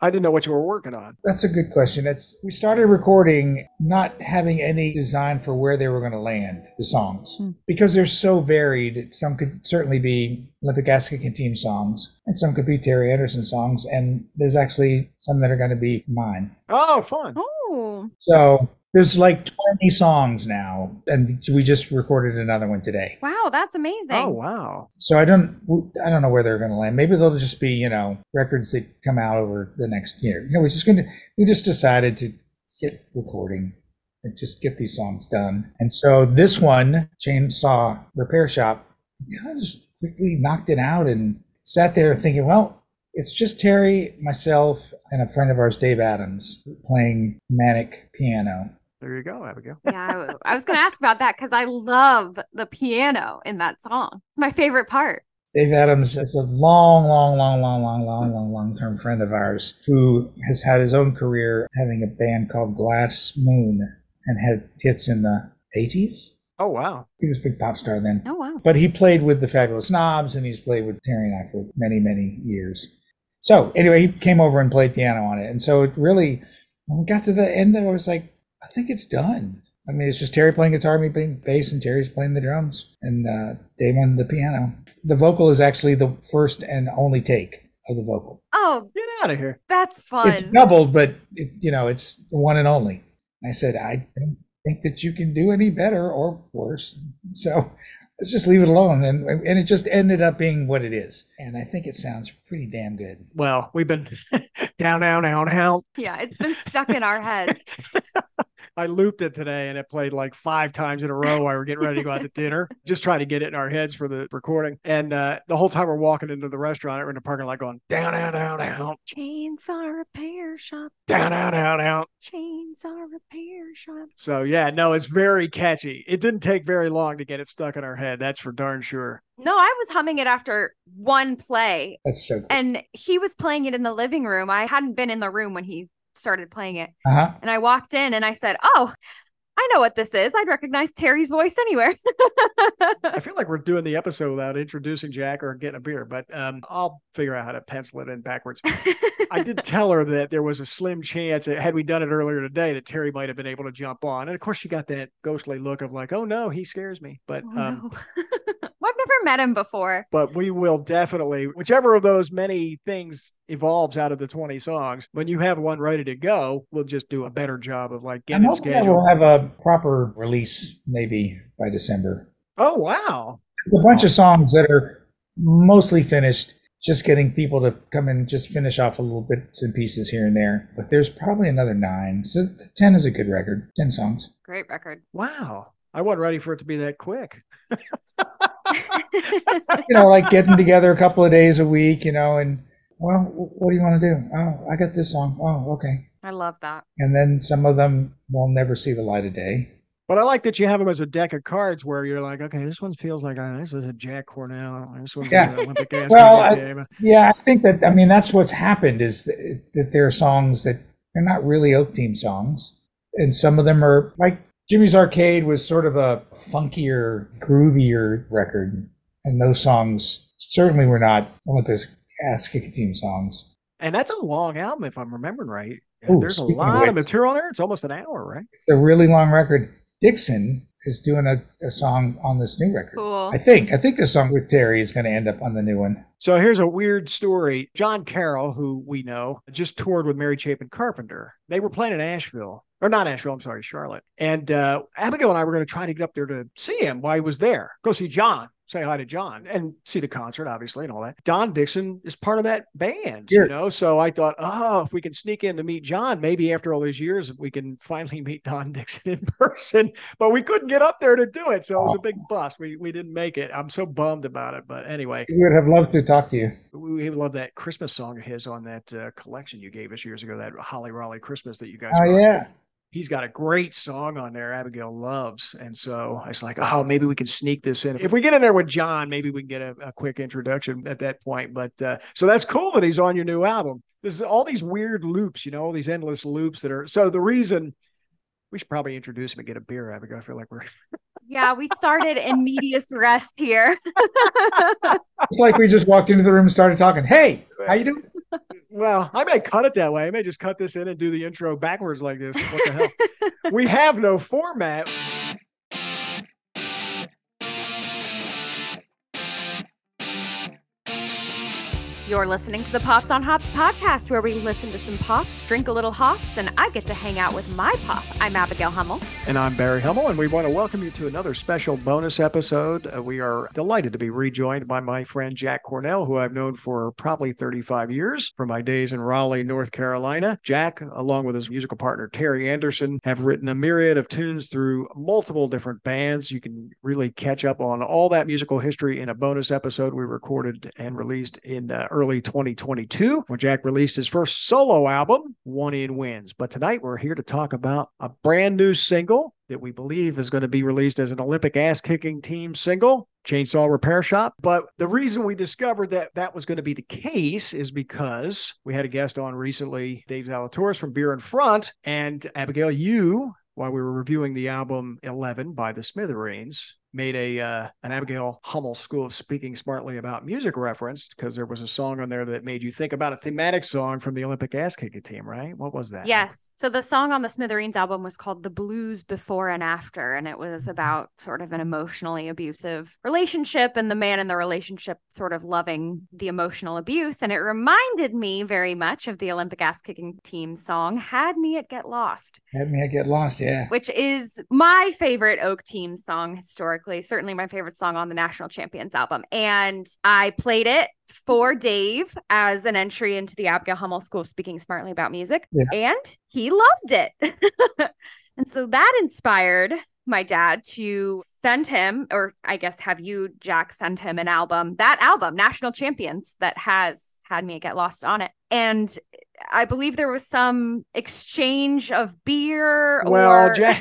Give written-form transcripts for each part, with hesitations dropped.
I didn't know what you were working on. That's a good question. We started recording not having any design for where they were going to land, the songs, because they're so varied. Some could certainly be Olympic Ass-Kickin Team songs, and some could be Terry Anderson songs, and there's actually some that are going to be mine. Oh, fun. Oh. So there's like 20 songs now, and we just recorded another one today. Wow, that's amazing. Oh, wow. So I don't know where they're going to land. Maybe they'll just be, records that come out over the next year. We just decided to get recording and just get these songs done. And so this one, Chainsaw Repair Shop, kind of just quickly knocked it out and sat there thinking, well, it's just Terry, myself, and a friend of ours, Dave Adams, playing manic piano. There you go, Abigail. Yeah, I was going to ask about that because I love the piano in that song. It's my favorite part. Dave Adams is a long-term friend of ours who has had his own career having a band called Glass Moon and had hits in the 80s. Oh, wow. He was a big pop star then. Oh, wow. But he played with The Fabulous Knobs, and he's played with Terry and I for many, many years. So anyway, he came over and played piano on it. And so it really, when we got to the end of it, I was like, I think it's done. I mean, it's just Terry playing guitar, me playing bass, and Terry's playing the drums, and Dave on the piano. The vocal is actually the first and only take of the vocal. Oh, get out of here. That's fun. It's doubled, but it's the one and only. I said, I don't think that you can do any better or worse. So let's just leave it alone. And it just ended up being what it is. And I think it sounds pretty damn good. Well, we've been down. Yeah, it's been stuck in our heads. I looped it today and it played like 5 times in a row while we were getting ready to go out to dinner, just trying to get it in our heads for the recording. And the whole time we're walking into the restaurant, we're in the parking lot going, down. Chainsaw Repair Shop. Down. Chainsaw Repair Shop. So yeah, no, it's very catchy. It didn't take very long to get it stuck in our head. That's for darn sure. No, I was humming it after one play. That's so cool. And he was playing it in the living room. I hadn't been in the room when he started playing it. Uh-huh. And I walked in and I said, oh, I know what this is. I'd recognize Terry's voice anywhere. I feel like we're doing the episode without introducing Jack or getting a beer, but I'll figure out how to pencil it in backwards. I did tell her that there was a slim chance that had we done it earlier today that Terry might have been able to jump on. And of course, she got that ghostly look of like, oh, no, he scares me. But no. Well, I've never met him before. But we will definitely, whichever of those many things evolves out of the 20 songs, when you have one ready to go, we'll just do a better job of like getting it scheduled. We'll have a proper release maybe by December. Oh, wow. A bunch of songs that are mostly finished. Just getting people to come and just finish off a little bits and pieces here and there. But there's probably another 9. So 10 is a good record. 10 songs. Great record. Wow. I wasn't ready for it to be that quick. Like getting together a couple of days a week, and, well, what do you want to do? Oh, I got this song. Oh, okay. I love that. And then some of them will never see the light of day. But I like that you have them as a deck of cards where you're like, okay, this one feels like this was a Jack Cornell. This one's an Olympic ass. Well, I think that, that's what's happened is that there are songs that are not really Oak Team songs. And some of them are like Jimmy's Arcade was sort of a funkier, groovier record. And those songs certainly were not Olympic Ass-Kickin Team songs. And that's a long album, if I'm remembering right. Ooh, there's a lot of material there. It's almost an hour, right? It's a really long record. Dixon is doing a song on this new record. Cool. I think the song with Terry is going to end up on the new one. So here's a weird story. John Carroll, who we know, just toured with Mary Chapin Carpenter. They were playing in Charlotte. And Abigail and I were going to try to get up there to see him while he was there. Go see John. Say hi to John and see the concert, obviously, and all that. Don Dixon is part of that band, So I thought, if we can sneak in to meet John, maybe after all these years, we can finally meet Don Dixon in person. But we couldn't get up there to do it. So it was a big bust. We didn't make it. I'm so bummed about it. But anyway. We would have loved to talk to you. We love that Christmas song of his on that collection you gave us years ago, that Holly Raleigh Christmas that you guys brought. Yeah. He's got a great song on there Abigail loves. And so it's like, maybe we can sneak this in. If we get in there with John, maybe we can get a quick introduction at that point. But so that's cool that he's on your new album. This is all these weird loops, all these endless loops that are. So the reason we should probably introduce him and get a beer, Abigail. I feel like we're. Yeah, we started in medias rest here. It's like we just walked into the room and started talking. Hey, how you doing? Well, I may cut it that way. I may just cut this in and do the intro backwards like this. What the hell? We have no format. You're listening to the Pops on Hops podcast, where we listen to some pops, drink a little hops, and I get to hang out with my pop. I'm Abigail Hummel. And I'm Barry Hummel, and we want to welcome you to another special bonus episode. We are delighted to be rejoined by my friend Jack Cornell, who I've known for probably 35 years from my days in Raleigh, North Carolina. Jack, along with his musical partner Terry Anderson, have written a myriad of tunes through multiple different bands. You can really catch up on all that musical history in a bonus episode we recorded and released in early 2022, when Jack released his first solo album, One In Wins. But tonight we're here to talk about a brand new single that we believe is going to be released as an Olympic Ass-Kicking Team single, Chainsaw Repair Shop. But the reason we discovered that that was going to be the case is because we had a guest on recently, Dave Zalatoris from Beer in Front, and Abigail, you, while we were reviewing the album 11 by The Smithereens, made an Abigail Hummel School of Speaking Smartly About Music reference, because there was a song on there that made you think about a thematic song from the Olympic Ass-Kickin Team, right? What was that? Yes. So the song on the Smithereens album was called The Blues Before and After, and it was about sort of an emotionally abusive relationship and the man in the relationship sort of loving the emotional abuse. And it reminded me very much of the Olympic Ass-Kickin Team song, Had Me at Get Lost. Had Me at Get Lost, yeah. Which is my favorite Oak Team song historically. Certainly my favorite song on the National Champions album. And I played it for Dave as an entry into the Abigail Hummel School of Speaking Smartly About Music. Yeah. And he loved it. And so that inspired my dad to send him, or I guess have you, Jack, send him an album. That album, National Champions, that has Had Me Get Lost on it. And I believe there was some exchange of beer. Well, Jack,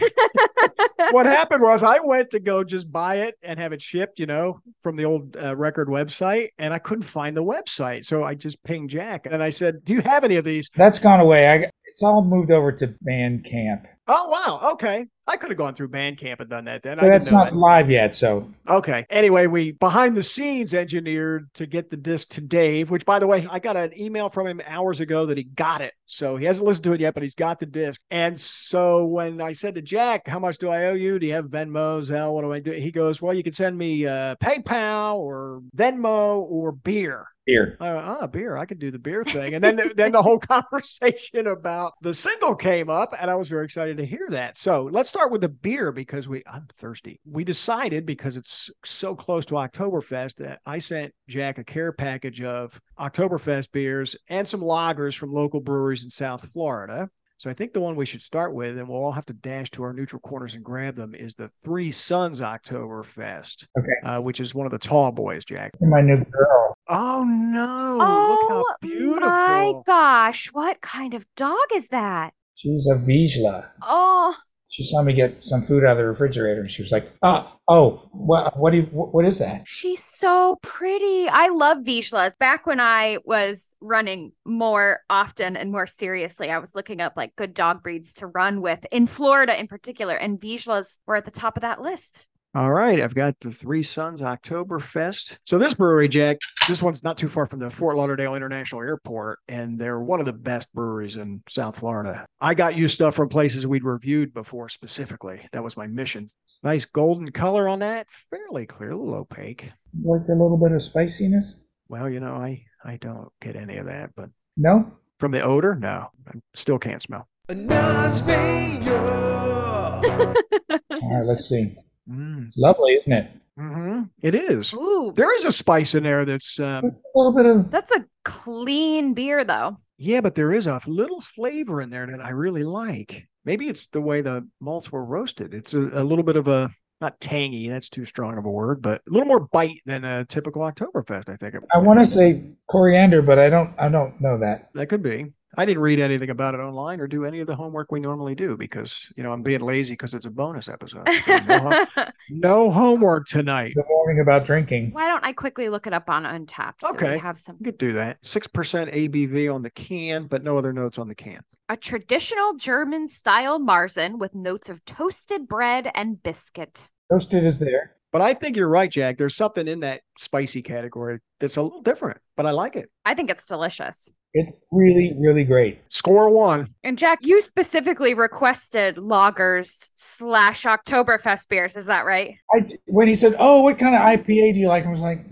what happened was I went to go just buy it and have it shipped, you know, from the old record website, and I couldn't find the website. So I just pinged Jack and I said, do you have any of these? That's gone away. It's all moved over to Bandcamp. Oh, wow. Okay. I could have gone through Bandcamp and done that then. But that's not live yet, so. Okay. Anyway, we behind the scenes engineered to get the disc to Dave, which, by the way, I got an email from him hours ago that he got it. So he hasn't listened to it yet, but he's got the disc. And so when I said to Jack, how much do I owe you? Do you have Venmo, Zelle? What do I do? He goes, well, you can send me PayPal or Venmo or beer. Beer. Beer. I could do the beer thing. And then, then the whole conversation about the single came up, and I was very excited to hear that. So let's start with the beer, because I'm thirsty. We decided, because it's so close to Oktoberfest, that I sent Jack a care package of Oktoberfest beers and some lagers from local breweries in South Florida. So I think the one we should start with, and we'll all have to dash to our neutral corners and grab them, is the Three Sons Oktoberfest, which is one of the tall boys, Jack. My new girl. Oh, no. Oh, look how beautiful. My gosh. What kind of dog is that? She's a Vizsla. Oh. She saw me get some food out of the refrigerator, and she was like, what is that? She's so pretty. I love Vizslas. Back when I was running more often and more seriously, I was looking up like good dog breeds to run with in Florida in particular, and Vizslas were at the top of that list. All right. I've got the Three Sons Oktoberfest. So this brewery, Jack, this one's not too far from the Fort Lauderdale International Airport, and they're one of the best breweries in South Florida. I got you stuff from places we'd reviewed before specifically. That was my mission. Nice golden color on that. Fairly clear, a little opaque. Like a little bit of spiciness? Well, you know, I don't get any of that, but... No? From the odor? No. I still can't smell. All right, let's see. It's lovely, isn't it? Mm-hmm. It is. Ooh. There is a spice in there that's a little bit of. That's a clean beer, though. Yeah, but there is a little flavor in there that I really like. Maybe it's the way the malts were roasted. It's a little bit of a, not tangy, that's too strong of a word, but a little more bite than a typical Oktoberfest, I think. I want to say coriander, but I don't know that. That could be. I didn't read anything about it online or do any of the homework we normally do because, you know, I'm being lazy because it's a bonus episode. So no homework tonight. Good morning about drinking. Why don't I quickly look it up on Untappd? So okay. We have some. You could do that. 6% ABV on the can, but no other notes on the can. A traditional German style Marzen with notes of toasted bread and biscuit. Toasted is there. But I think you're right, Jack. There's something in that spicy category that's a little different, but I like it. I think it's delicious. It's really, really great. Score one. And Jack, you specifically requested lagers / Oktoberfest beers. Is that right? When he said, oh, what kind of IPA do you like? I was like,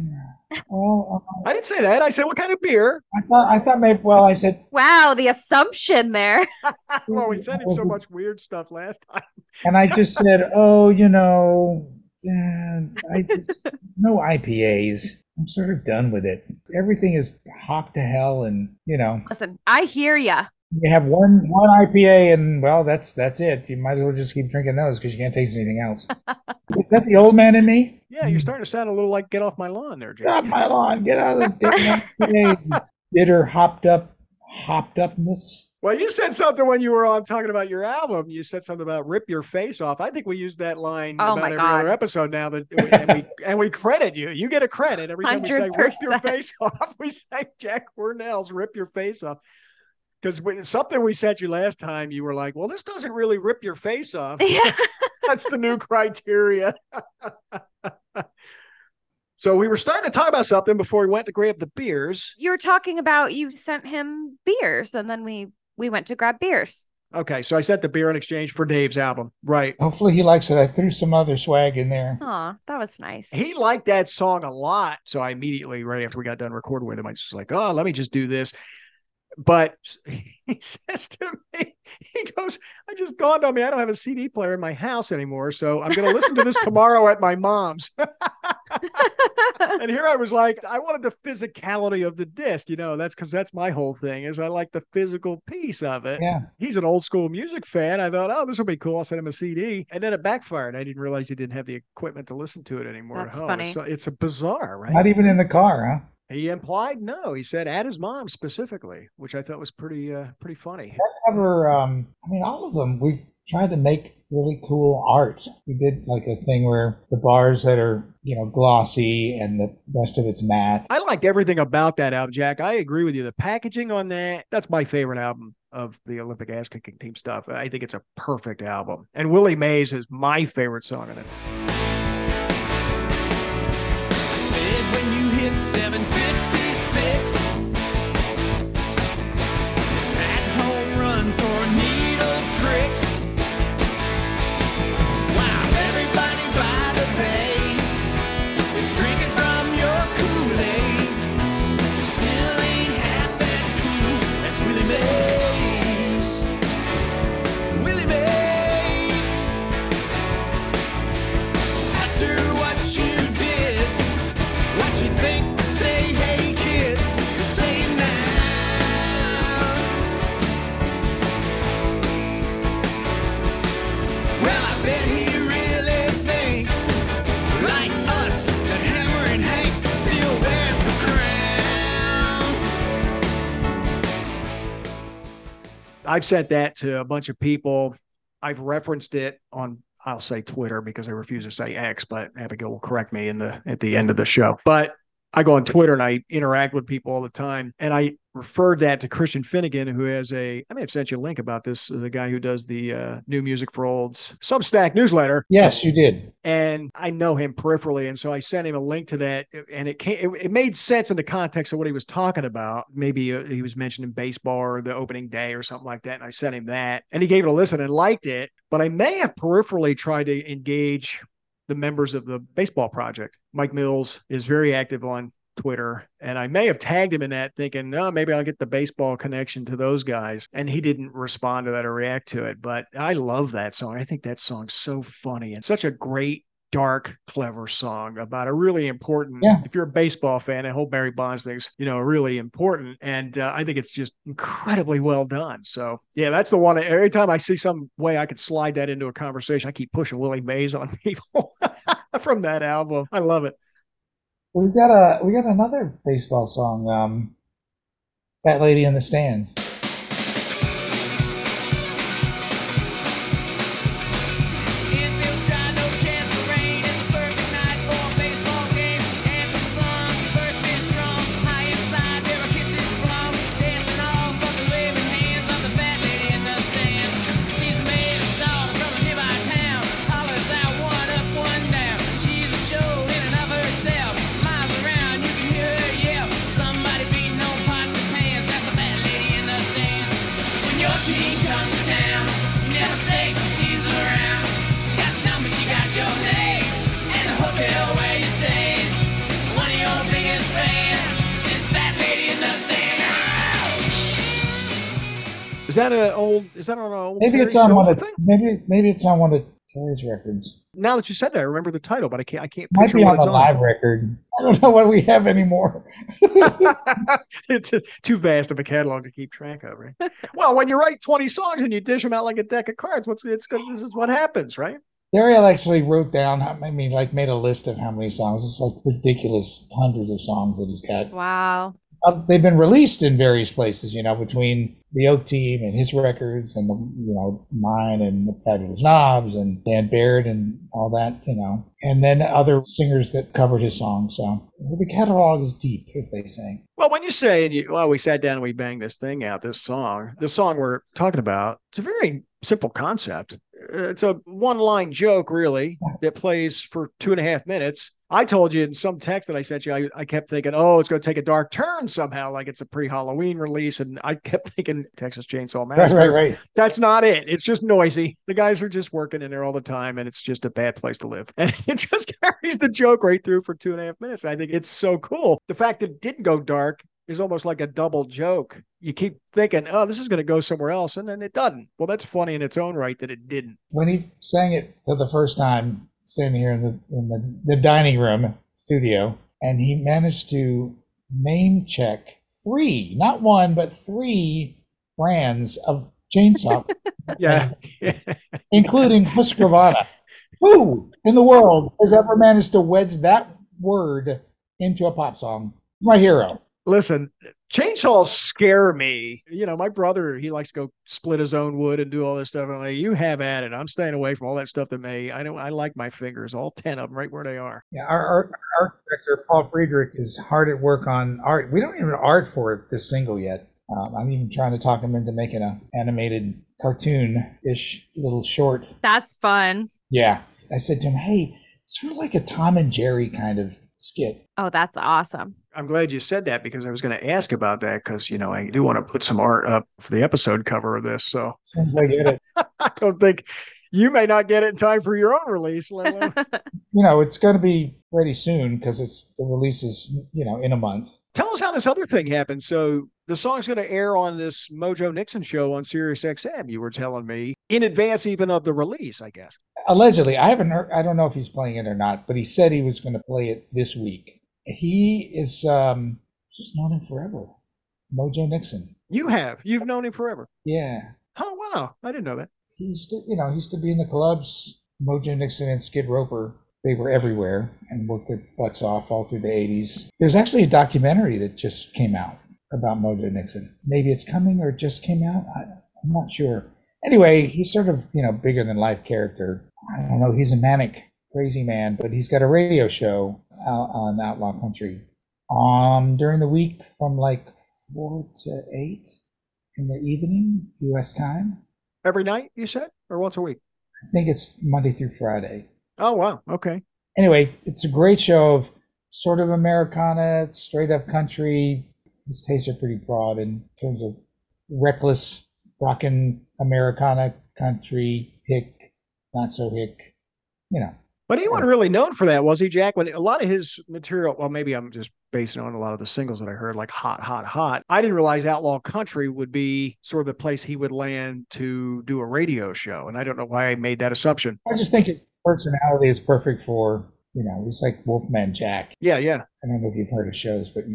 well. I didn't say that. I said, what kind of beer? I thought maybe, well, I said. Wow, the assumption there. Well, we sent him so much weird stuff last time. And I just said, oh, you know, I just, no IPAs. I'm sort of done with it. Everything is hop to hell, and you know. Listen, I hear ya. You have one IPA, and well, that's it. You might as well just keep drinking those because you can't taste anything else. Is that the old man in me? Yeah, you're starting to sound a little like "Get off my lawn," there, Jack. Get off my lawn. Get out of the bitter, hopped upness. Well, you said something when you were on talking about your album. You said something about "rip your face off." I think we used that line about every other episode now. And we credit you. You get a credit every time 100%. We say "rip your face off." We say Jack Cornell's "rip your face off." Because something we said you last time, you were like, "Well, this doesn't really rip your face off." Yeah. That's the new criteria. So we were starting to talk about something before we went to grab the beers. You were talking about you sent him beers, and then we went to grab beers. Okay, so I sent the beer in exchange for Dave's album. Right. Hopefully he likes it. I threw some other swag in there. Aw, that was nice. He liked that song a lot. So I immediately, right after we got done recording with him, I was just like, oh, let me just do this. But he says to me, he goes, I just dawned on me, I don't have a CD player in my house anymore. So I'm going to listen to this tomorrow at my mom's. And here I was like, I wanted the physicality of the disc. You know, that's because that's my whole thing is I like the physical piece of it. Yeah. He's an old school music fan. I thought, oh, this will be cool. I'll send him a CD. And then it backfired. I didn't realize he didn't have the equipment to listen to it anymore. That's funny. So it's a bizarre, right? Not even in the car, huh? He implied no. He said at his mom specifically, which I thought was pretty funny. That cover, I mean, all of them, we've tried to make really cool art. We did like a thing where the bars that are, you know, glossy and the rest of it's matte. I liked everything about that album, Jack. I agree with you. The packaging on that, that's my favorite album of the Olympic Ass-Kicking Team stuff. I think it's a perfect album. And Willie Mays is my favorite song in it. I've said that to a bunch of people. I've referenced it on, I'll say Twitter because I refuse to say X, but Abigail will correct me at the end of the show. But I go on Twitter and I interact with people all the time. And I referred that to Christian Finnegan, who has I may have sent you a link about this, the guy who does the New Music for Old's Substack newsletter. Yes, you did. And I know him peripherally. And so I sent him a link to that. And it made sense in the context of what he was talking about. Maybe he was mentioning baseball or the opening day or something like that. And I sent him that. And he gave it a listen and liked it. But I may have peripherally tried to engage the members of the baseball project. Mike Mills is very active on Twitter, and I may have tagged him in that thinking, no, maybe I'll get the baseball connection to those guys. And he didn't respond to that or react to it, but I love that song. I think that song's so funny and such a great, dark, clever song about a really important, if you're a baseball fan, that whole Barry Bonds thing's, you know, really important. And I think it's just incredibly well done. So yeah, that's the one. Every time I see some way I could slide that into a conversation, I keep pushing Willie Mays on people from that album. I love it. We got another baseball song. Fat Lady in the Stands. Is that on an old? Maybe Terry it's on one of thing? Maybe it's on one of Terry's records. Now that you said that, I remember the title, but I can't. Might be on a live record. I don't know what we have anymore. It's too vast of a catalog to keep track of, right? Well, when you write 20 songs and you dish them out like a deck of cards, this is what happens, right? Terry actually wrote down. Made a list of how many songs. It's like ridiculous, hundreds of songs that he's got. Wow. They've been released in various places, between the Oak Team and his records and, mine and the Fabulous Knobs and Dan Baird and all that, and then other singers that covered his songs. So the catalog is deep, as they say. Well, when you say, we sat down and we banged this thing out, the song we're talking about, it's a very simple concept. It's a one-line joke, really, that plays for 2.5 minutes. I told you in some text that I sent you, I kept thinking, it's going to take a dark turn somehow, like it's a pre-Halloween release. And I kept thinking Texas Chainsaw Massacre. Right. That's not it. It's just noisy. The guys are just working in there all the time, and it's just a bad place to live. And it just carries the joke right through for 2.5 minutes. And I think it's so cool. The fact that it didn't go dark is almost like a double joke. You keep thinking, this is going to go somewhere else, and then it doesn't. Well, that's funny in its own right that it didn't. When he sang it for the first time, standing here in the dining room studio, and he managed to name check 3, not 1, but 3 brands of chainsaw. Yeah. Including Husqvarna. Who in the world has ever managed to wedge that word into a pop song? My hero. Listen, chainsaws scare me. My brother, he likes to go split his own wood and do all this stuff. I'm like, you have at it. I'm staying away from all that stuff that may. I like my fingers, all 10 of them, right where they are. Yeah, our art director Paul Friedrich is hard at work on art. We don't even art for this single yet. I'm even trying to talk him into making an animated cartoon-ish little short. That's fun. Yeah, I said to him, hey, sort of like a Tom and Jerry kind of skit. Oh, that's awesome. I'm glad you said that, because I was going to ask about that, because, I do want to put some art up for the episode cover of this. So I get it. I don't think you may not get it in time for your own release. It's going to be pretty soon, because the release is, in a month. Tell us how this other thing happened. So the song's going to air on this Mojo Nixon show on Sirius XM. You were telling me in advance, even of the release, I guess. Allegedly, I haven't heard. I don't know if he's playing it or not, but he said he was going to play it this week. He is just known him forever. Mojo Nixon. You've known him forever. Yeah. Oh, wow. I didn't know that. He used to, be in the clubs. Mojo Nixon and Skid Roper, they were everywhere and worked their butts off all through the 80s. There's actually a documentary that just came out about Mojo Nixon. Maybe it's coming or it just came out. I'm not sure. Anyway, he's sort of, bigger than life character. I don't know. He's a manic, crazy man, but he's got a radio show out on Outlaw Country during the week from 4 to 8 in the evening U.S. time. Every night, you said, or once a week? I think it's Monday through Friday. Oh, wow. Okay. Anyway, it's a great show of sort of Americana, straight up country. His tastes are pretty broad in terms of reckless, rockin' Americana, country, hick, not so hick, But he wasn't really known for that, was he, Jack? When a lot of his material, well, maybe I'm just basing on a lot of the singles that I heard, like Hot, Hot, Hot. I didn't realize Outlaw Country would be sort of the place he would land to do a radio show. And I don't know why I made that assumption. I just think his personality is perfect for, he's like Wolfman Jack. Yeah, yeah. I don't know if you've heard his shows, but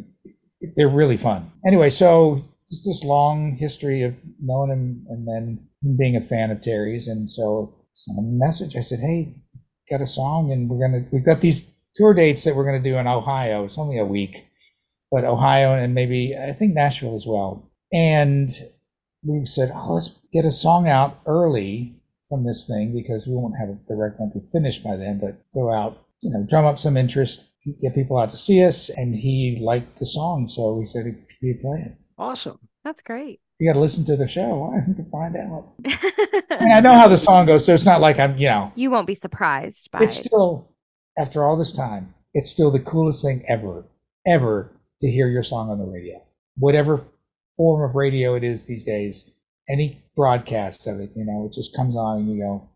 they're really fun. Anyway, so just this long history of knowing him and then being a fan of Terry's. And so I sent him a message. I said, hey, got a song, and we've got these tour dates that we're gonna do in Ohio. It's only a week, but Ohio and maybe I think Nashville as well. And we said, let's get a song out early from this thing, because we won't have the record won't be finished by then. But go out, drum up some interest, get people out to see us. And he liked the song, so we said he'd play it. Awesome, that's great. You got to listen to the show to find out. I know how the song goes, so it's not like I'm, You won't be surprised by it. It's still, after all this time, it's still the coolest thing ever to hear your song on the radio. Whatever form of radio it is these days, any broadcast of it, you know, it just comes on and you go,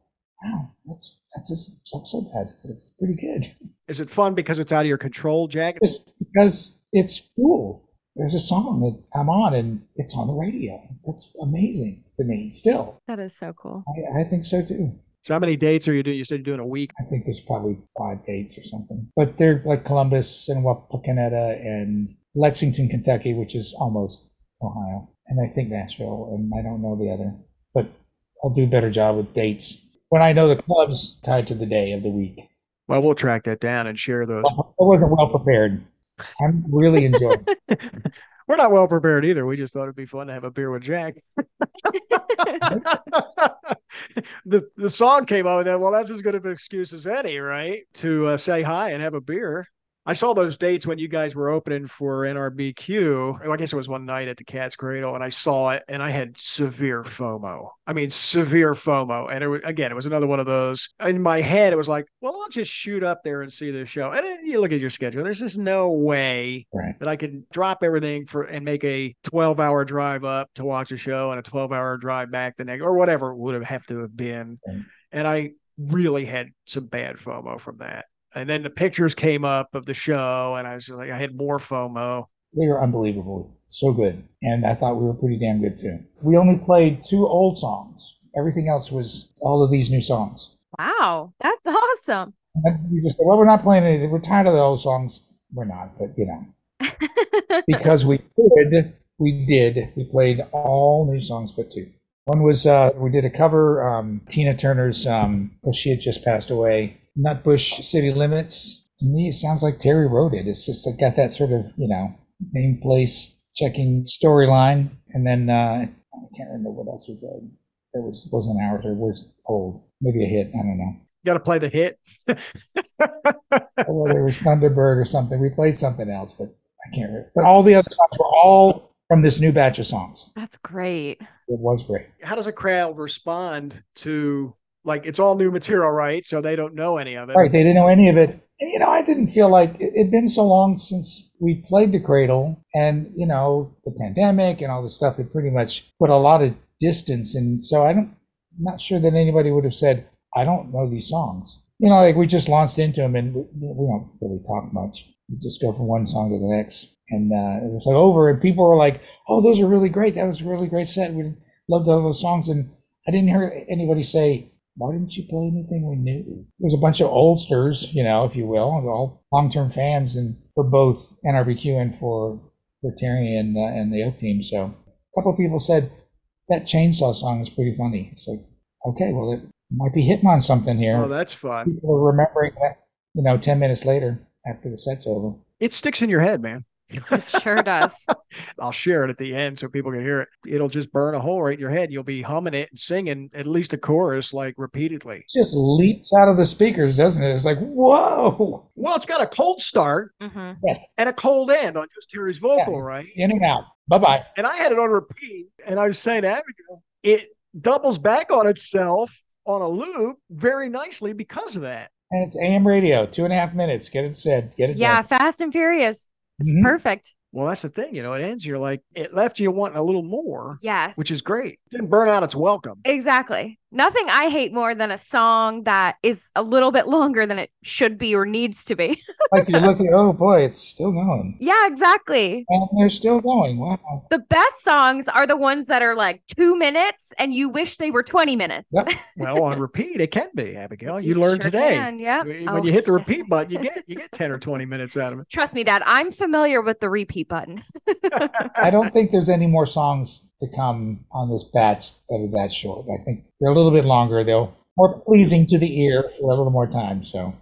wow, that doesn't suck so bad. It's pretty good. Is it fun because it's out of your control, Jack? It's because it's cool. There's a song that I'm on and it's on the radio. That's amazing to me still. That is so cool. I think so too. So how many dates are you doing? You said you're doing a week. I think there's probably 5 dates or something. But they're like Columbus and Wapakoneta and Lexington, Kentucky, which is almost Ohio. And I think Nashville, and I don't know the other. But I'll do a better job with dates when I know the clubs tied to the day of the week. Well, we'll track that down and share those. I wasn't well prepared. I'm really enjoying it. We're not well prepared either. We just thought it'd be fun to have a beer with Jack. The song came out with that. Well, that's as good of an excuse as any, right? To say hi and have a beer. I saw those dates when you guys were opening for NRBQ. I guess it was one night at the Cat's Cradle, and I saw it, and I had severe FOMO. I mean, severe FOMO. And it was, again, it was another one of those. In my head, it was like, well, I'll just shoot up there and see this show. And then you look at your schedule. There's just no way that I could drop everything for and make a 12-hour drive up to watch a show and a 12-hour drive back the next, or whatever it would have to have been. Right. And I really had some bad FOMO from that. And then the pictures came up of the show, and I was just like, I had more FOMO. They were unbelievable. So good. And I thought we were pretty damn good, too. We only played 2 old songs. Everything else was all of these new songs. Wow. That's awesome. And we just said, well, we're not playing anything. We're tired of the old songs. We're not, but, you know. Because we could, we did. We played all new songs but 2. One was, we did a cover, Tina Turner's, because she had just passed away. Nutbush City Limits. To me, it sounds like Terry wrote it. It's just got that sort of, you know, name, place, checking storyline. And then I can't remember what else we played. It wasn't ours. It was old. Maybe a hit. I don't know. You got to play the hit. Well, there was Thunderbird or something. We played something else, but I can't remember. But all the other songs were all from this new batch of songs. That's great. It was great. How does a crowd respond to... Like, it's all new material, right? So they don't know any of it. Right, they didn't know any of it. And, you know, I didn't feel like it had been so long since we played The Cradle. And, you know, the pandemic and all this stuff, it pretty much put a lot of distance. And so I'm not sure that anybody would have said, I don't know these songs. You know, like, we just launched into them, and we don't really talk much. We just go from one song to the next. And it was like over, and people were like, oh, those are really great. That was a really great set. We loved all those songs. And I didn't hear anybody say, why didn't you play anything we knew? There's a bunch of oldsters, you know, if you will, all long-term fans, and for both NRBQ and for Terry and the Oak Team. So a couple of people said, that Chainsaw song is pretty funny. It's like, okay, well, it might be hitting on something here. Oh, that's fun. People are remembering that, you know, 10 minutes later after the set's over. It sticks in your head, man. It sure does. I'll share it at the end so people can hear it. It'll just burn a hole right in your head. You'll be humming it and singing at least a chorus, like, repeatedly. It just leaps out of the speakers, doesn't it? It's like, whoa. Well, it's got a cold start and a cold end on just Terry's vocal, right? In and out. Bye-bye. And I had it on repeat, and I was saying to Abigail, it doubles back on itself on a loop very nicely because of that. And it's AM radio, 2.5 minutes. Get it said. Get it done. Fast and furious. It's perfect. Well, that's the thing. You know, it ends. You're like, it left you wanting a little more. Yes. Which is great. It didn't burn out. It's welcome. Exactly. Nothing I hate more than a song that is a little bit longer than it should be or needs to be. Like, you're looking, oh boy, it's still going. Yeah, exactly. And they're still going. Wow. The best songs are the ones that are like 2 minutes and you wish they were 20 minutes. Yep. Well, on repeat, it can be, Abigail. You learned sure today. Yep. When you hit the repeat button, you get 10 or 20 minutes out of it. Trust me, Dad, I'm familiar with the repeat button. I don't think there's any more songs to come on this batch that are that short. I think they're a little bit longer, though, more pleasing to the ear for a little more time. So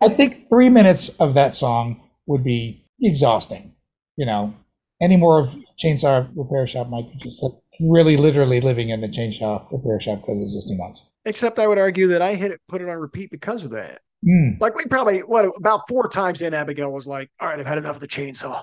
I think 3 minutes of that song would be exhausting. You know, any more of Chainsaw Repair Shop might be just really literally living in the Chainsaw Repair Shop because it's just too much. Except I would argue that I put it on repeat because of that. Like, we probably, about 4 times in, Abigail was like, all right, I've had enough of the chainsaw.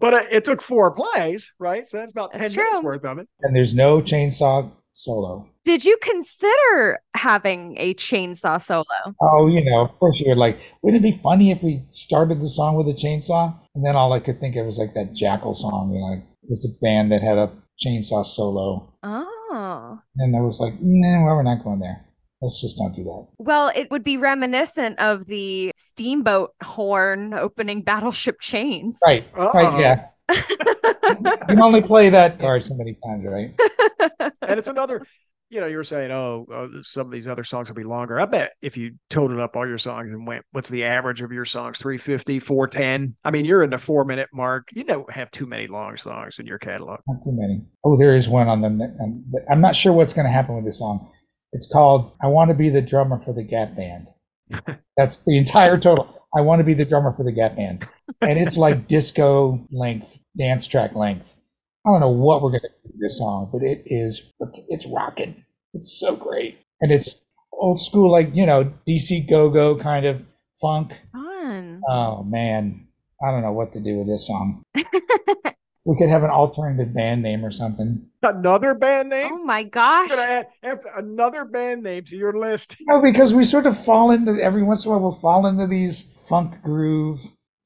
But it took 4 plays, right? So that's about 10 minutes worth of it. And there's no chainsaw solo. Did you consider having a chainsaw solo? Oh, you know, of course you would. Like, wouldn't it be funny if we started the song with a chainsaw? And then all I could think of was like that Jackal song, you know, like, was a band that had a chainsaw solo. Oh. And I was like, nah, well, we're not going there. Let's just not do that. Well, it would be reminiscent of the steamboat horn opening Battleship Chains. Right. Right, yeah. You can only play that card so many times, right? And it's another, you know, you were saying, some of these other songs will be longer. I bet if you totaled up all your songs and went, what's the average of your songs? 350, 410? I mean, you're in the 4-minute mark. You don't have too many long songs in your catalog. Not too many. Oh, there is one on them. I'm not sure what's going to happen with this song. It's called, I Want to Be the Drummer for the Gap Band. That's the entire total. I want to be the drummer for the Gap Band. And it's like disco length, dance track length. I don't know what we're going to do with this song, but it's rocking. It's so great. And it's old school, like, you know, DC go-go kind of funk. Fun. Oh, man. I don't know what to do with this song. We could have an alternative band name or something. Another band name? Oh, my gosh. You're going to add another band name to your list. No, because we sort of fall into, every once in a while, we'll fall into these funk groove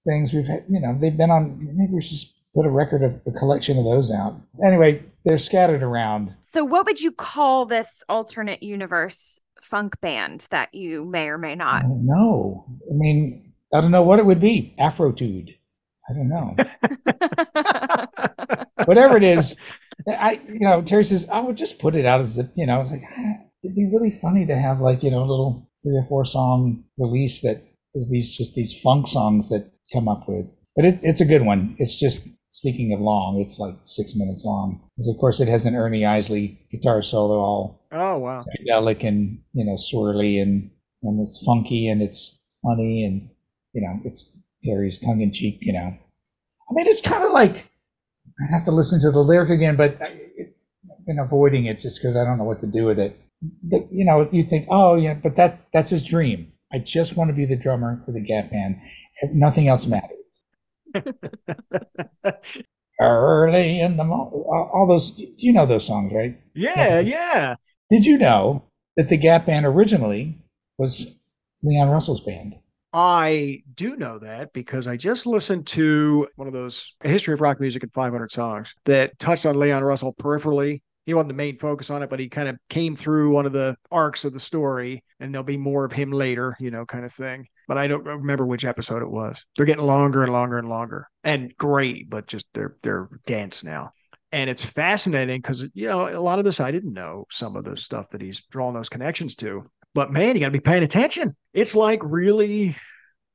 things. We've had, you know, they've been on, maybe we should just put a record of a collection of those out. Anyway, they're scattered around. So what would you call this alternate universe funk band that you may or may not? I don't know. I mean, I don't know what it would be. Afrotude. I don't know. Whatever it is, Terry says, I would just put it out as, I was like, it'd be really funny to have like, a little 3 or 4 song release that is these funk songs that come up with. But it's a good one. It's just, speaking of long, it's like 6 minutes long. Because of course it has an Ernie Isley guitar solo, all psychedelic and, swirly and it's funky and it's funny and, it's Terry's tongue-in-cheek, I mean, it's kind of like, I have to listen to the lyric again, but I've been avoiding it just because I don't know what to do with it. But, you think, but that's his dream. I just want to be the drummer for the Gap Band. Nothing else matters. Early in the morning, all those, you know those songs, right? Yeah, yeah. Did you know that the Gap Band originally was Leon Russell's band? I do know that because I just listened to one of those, A History of Rock Music in 500 Songs, that touched on Leon Russell peripherally. He wasn't the main focus on it, but he kind of came through one of the arcs of the story, and there'll be more of him later, kind of thing. But I don't remember which episode it was. They're getting longer and longer and longer, and great, but just they're dense now. And it's fascinating because, a lot of this, I didn't know some of the stuff that he's drawn those connections to. But man, you got to be paying attention. It's like really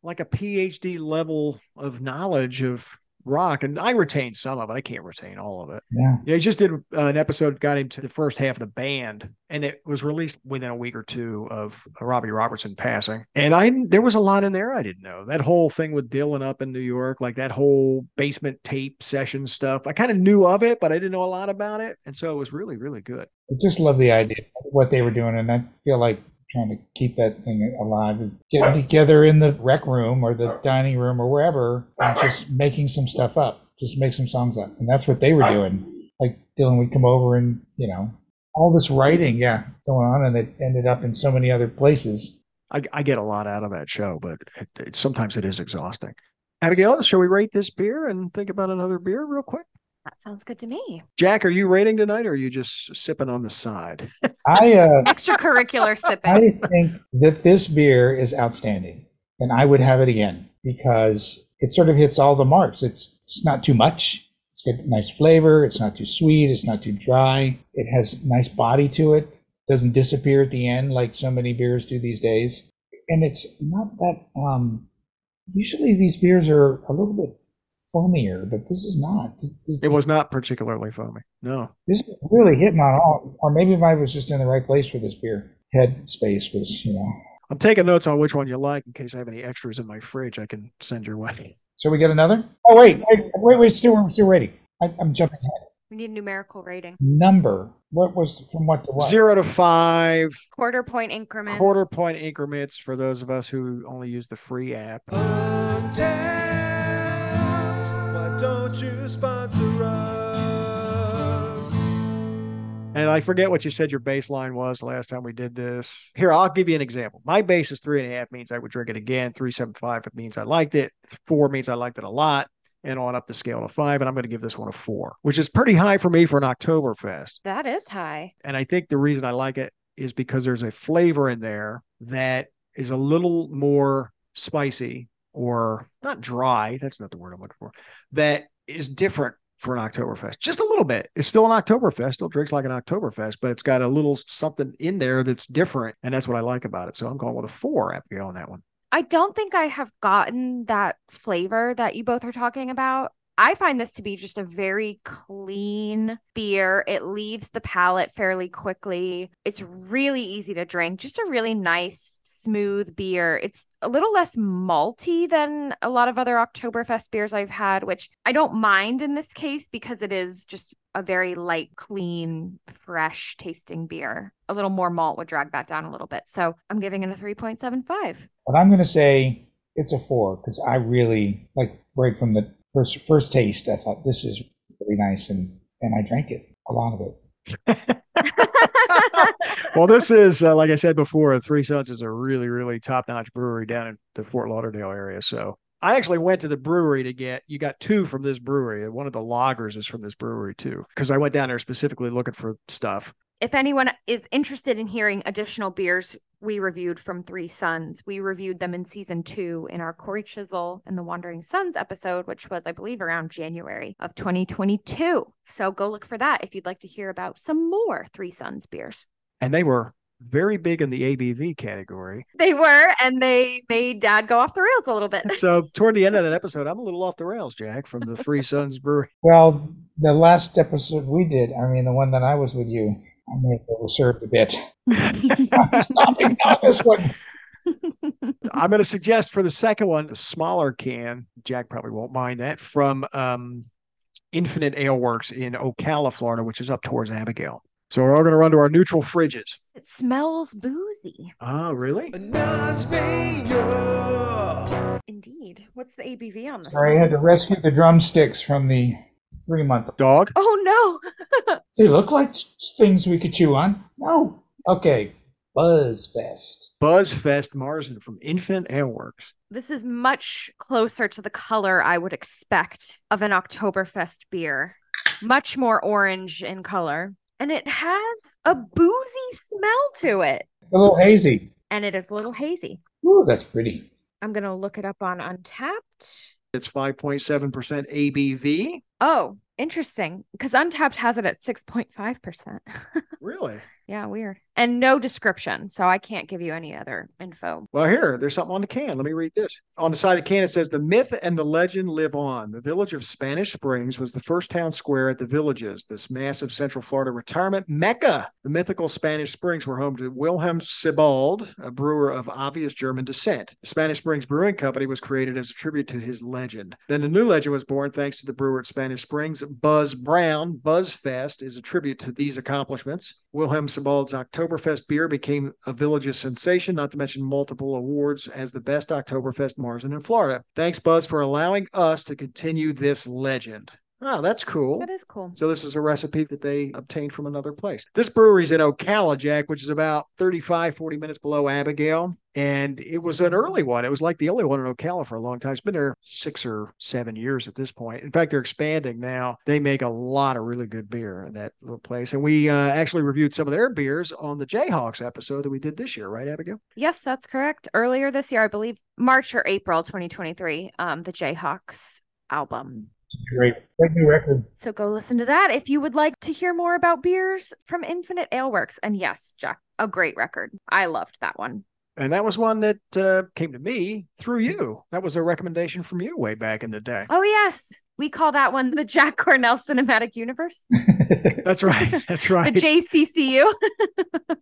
like a PhD level of knowledge of rock. And I retained some of it. I can't retain all of it. Yeah. Yeah, he just did an episode, got into the first half of the band, and it was released within a week or two of Robbie Robertson passing. And there was a lot in there I didn't know. That whole thing with Dylan up in New York, like that whole basement tape session stuff. I kind of knew of it, but I didn't know a lot about it. And so it was really, really good. I just love the idea of what they were doing. And I feel like trying to keep that thing alive, getting together in the rec room or the dining room or wherever, and just making some stuff up, just make some songs up. And that's what they were doing. Like Dylan would come over and, all this writing, going on, and it ended up in so many other places. I get a lot out of that show, but sometimes it is exhausting. Abigail, shall we rate this beer and think about another beer real quick? That sounds good to me. Jack, are you rating tonight, or are you just sipping on the side? I extracurricular sipping. I think that this beer is outstanding, and I would have it again because it sort of hits all the marks. It's not too much. It's got nice flavor. It's not too sweet. It's not too dry. It has nice body to it. It doesn't disappear at the end like so many beers do these days. And it's not that usually these beers are a little bit foamier, but this is not. It was not particularly foamy. No. This really hit my all, or maybe I was just in the right place for this beer. Head space was, I'm taking notes on which one you like in case I have any extras in my fridge I can send your way. So we get another? Oh, wait, still rating. I'm jumping ahead. We need a numerical rating. Number. What was from what to what? 0 to 5. Quarter point increments for those of us who only use the free app. Don't you sponsor us? And I forget what you said your baseline was the last time we did this. Here, I'll give you an example. My base is 3.5 means I would drink it again. 3.75 means I liked it. 4 means I liked it a lot. and on up the scale to 5. And I'm going to give this one a 4, which is pretty high for me for an Oktoberfest. That is high. And I think the reason I like it is because there's a flavor in there that is a little more spicy, or not dry. That's not the word I'm looking for. That is different for an Oktoberfest, just a little bit. It's still an Oktoberfest, still drinks like an Oktoberfest, but it's got a little something in there that's different. And that's what I like about it. So I'm going with a 4 after on that one. I don't think I have gotten that flavor that you both are talking about. I find this to be just a very clean beer. It leaves the palate fairly quickly. It's really easy to drink. Just a really nice, smooth beer. It's a little less malty than a lot of other Oktoberfest beers I've had, which I don't mind in this case because it is just a very light, clean, fresh tasting beer. A little more malt would drag that down a little bit. So I'm giving it a 3.75. But I'm going to say it's a 4 because I really, like right from the first taste, I thought this is really nice, and I drank it, a lot of it. Well, this is, like I said before, Three Sons is a really, really top-notch brewery down in the Fort Lauderdale area. So I actually went to the brewery to get, you got 2 from this brewery. One of the lagers is from this brewery too, because I went down there specifically looking for stuff. If anyone is interested in hearing additional beers we reviewed from Three Sons, we reviewed them in season 2 in our Corey Chisel and the Wandering Sons episode, which was, I believe, around January of 2022. So go look for that if you'd like to hear about some more Three Sons beers. And they were very big in the ABV category. They were, and they made Dad go off the rails a little bit. So toward the end of that episode, I'm a little off the rails, Jack, from the Three Sons brewery. Well, the last episode we did, I mean, the one that I was with you, I may have overserved a bit. I'm going to suggest for the second one, the smaller can, Jack probably won't mind that, from Infinite Ale Works in Ocala, Florida, which is up towards Abigail. So we're all going to run to our neutral fridges. It smells boozy. Oh, really? Indeed. What's the ABV on this? Sorry, I had to rescue the drumsticks from the 3-month dog. Oh, no. They look like things we could chew on. No. Okay. Buzzfest Marzen from Infinite Ale Works. This is much closer to the color I would expect of an Oktoberfest beer. Much more orange in color. And it has a boozy smell to it. A little hazy. And it is a little hazy. Ooh, that's pretty. I'm going to look it up on Untappd. It's 5.7% ABV. Oh, interesting. Because Untappd has it at 6.5%. Really? Yeah, weird. And no description. So I can't give you any other info. Well, here, there's something on the can. Let me read this. On the side of the can, it says, "The myth and the legend live on. The village of Spanish Springs was the first town square at the Villages, this massive Central Florida retirement mecca. The mythical Spanish Springs were home to Wilhelm Sebald, a brewer of obvious German descent. The Spanish Springs Brewing Company was created as a tribute to his legend. Then a new legend was born thanks to the brewer at Spanish Springs, Buzz Brown. Buzzfest is a tribute to these accomplishments. Wilhelm Sebald's Oktoberfest beer became a Villages sensation, not to mention multiple awards as the best Oktoberfest Marzen in Florida. Thanks, Buzz, for allowing us to continue this legend." Oh, that's cool. That is cool. So this is a recipe that they obtained from another place. This brewery's in Ocala, Jack, which is about 40 minutes below Abigail. And it was an early one. It was like the only one in Ocala for a long time. It's been there 6 or 7 years at this point. In fact, they're expanding now. They make a lot of really good beer in that little place. And we actually reviewed some of their beers on the Jayhawks episode that we did this year, right, Abigail? Yes, that's correct. Earlier this year, I believe March or April 2023, the Jayhawks album. Great new record. So go listen to that if you would like to hear more about beers from Infinite Ale Works. And yes, Jack, a great record. I loved that one. And that was one that came to me through you. That was a recommendation from you way back in the day. Oh, yes. We call that one the Jack Cornell Cinematic Universe. That's right. That's right. The JCCU.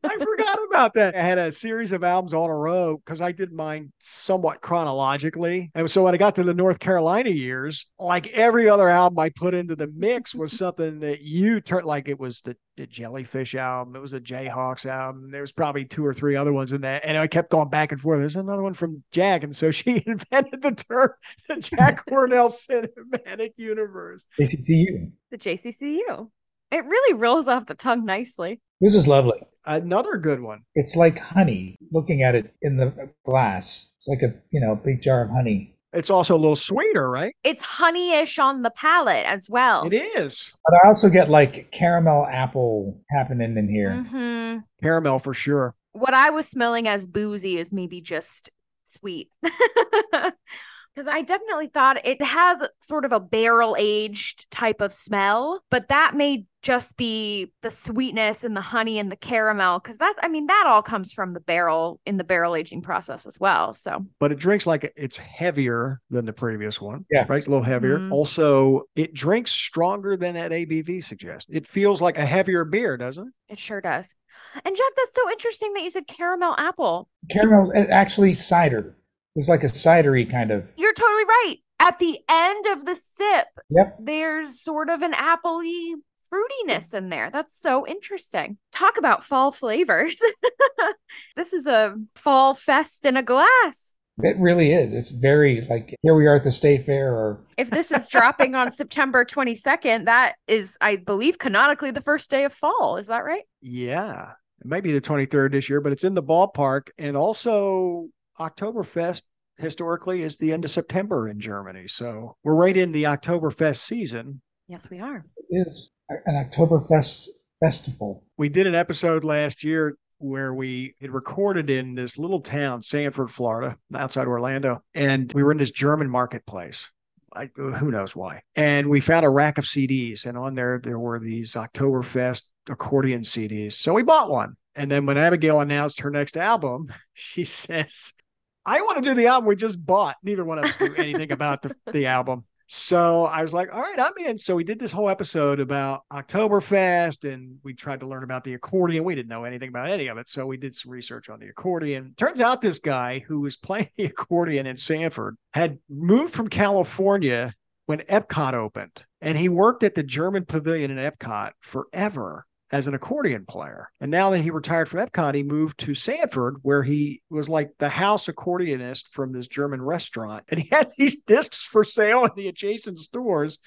I forgot about that. I had a series of albums on a row because I did mine somewhat chronologically. And so when I got to the North Carolina years, like every other album I put into the mix was something that you turned, like it was the Jellyfish album. It was a Jayhawks album. There was probably 2 or 3 other ones in that. And I kept going back and forth. There's another one from Jack. And so she invented the term, the Jack Cornell Cinematic Universe. JCCU. The JCCU. It really rolls off the tongue nicely. This is lovely. Another good one. It's like honey. Looking at it in the glass, it's like a big jar of honey. It's also a little sweeter, right? It's honeyish on the palate as well. It is. But I also get like caramel apple happening in here. Mm-hmm. Caramel for sure. What I was smelling as boozy is maybe just sweet. Because I definitely thought it has sort of a barrel-aged type of smell, but that may just be the sweetness and the honey and the caramel. Because that, I mean, that all comes from the barrel in the barrel aging process as well. So, but it drinks like it's heavier than the previous one. Yeah, right, it's a little heavier. Mm-hmm. Also, it drinks stronger than that ABV suggests. It feels like a heavier beer, doesn't it? It sure does. And Jack, that's so interesting that you said caramel apple. Caramel, actually, cider. It was like a cidery kind of. You're totally right. At the end of the sip, yep, there's sort of an appley fruitiness in there. That's so interesting. Talk about fall flavors. This is a fall fest in a glass. It really is. It's very like, here we are at the state fair. Or if this is dropping on September 22nd, that is, I believe, canonically the first day of fall. Is that right? Yeah. It might be the 23rd this year, but it's in the ballpark. And also, Oktoberfest historically is the end of September in Germany. So we're right in the Oktoberfest season. Yes, we are. It is an Oktoberfest festival. We did an episode last year where we had recorded in this little town, Sanford, Florida, outside Orlando. And we were in this German marketplace. Who knows why? And we found a rack of CDs. And on there were these Oktoberfest accordion CDs. So we bought one. And then when Abigail announced her next album, she says, I want to do the album we just bought. Neither one of us knew anything about the album. So I was like, all right, I'm in. So we did this whole episode about Oktoberfest, and we tried to learn about the accordion. We didn't know anything about any of it. So we did some research on the accordion. Turns out this guy who was playing the accordion in Sanford had moved from California when Epcot opened. And he worked at the German Pavilion in Epcot forever as an accordion player. And now that he retired from Epcot, he moved to Sanford, where he was like the house accordionist from this German restaurant. And he had these discs for sale in the adjacent stores.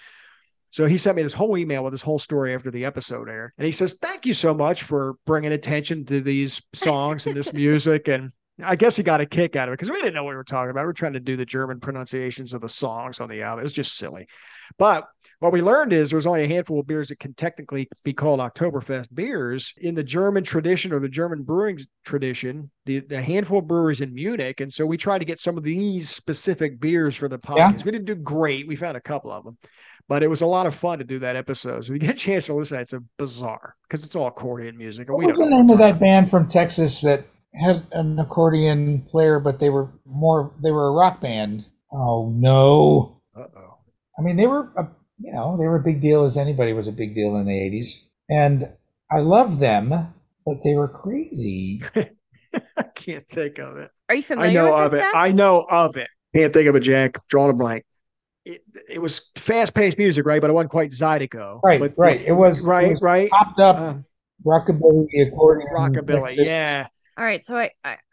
So he sent me this whole email with this whole story after the episode aired. And he says, thank you so much for bringing attention to these songs and this music. And I guess he got a kick out of it because we didn't know what we were talking about. We were trying to do the German pronunciations of the songs on the album. It was just silly. But what we learned is there's only a handful of beers that can technically be called Oktoberfest beers. In the German tradition or the German brewing tradition, the handful of breweries in Munich. And so we tried to get some of these specific beers for the podcast. Yeah. We didn't do great. We found a couple of them. But it was a lot of fun to do that episode. So if you get a chance to listen, it's a bizarre because it's all accordion music. And what was the name of that band from Texas that had an accordion player, but they were a rock band? Oh no. Uh-oh. I mean, they were a big deal as anybody was a big deal in the 80s. And I loved them, but they were crazy. I can't think of it. Are you familiar with this? I know of it. Can't think of it, Jack. Drawing a blank. It was fast-paced music, right? But it wasn't quite Zydeco. Right, but right. It was popped up rockabilly accordion. Rockabilly, yeah. All right, so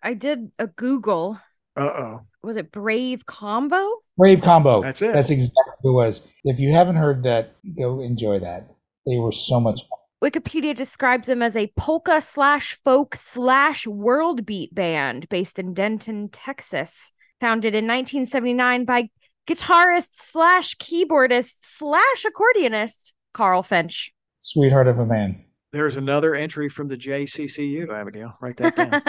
I did a Google. Uh-oh. Was it Brave Combo? Brave Combo. That's it. That's exactly what it was. If you haven't heard that, go enjoy that. They were so much fun. Wikipedia describes them as a polka/folk/world beat band based in Denton, Texas. Founded in 1979 by guitarist/keyboardist/accordionist Carl Finch. Sweetheart of a man. There's another entry from the JCCU, Abigail. Write that down.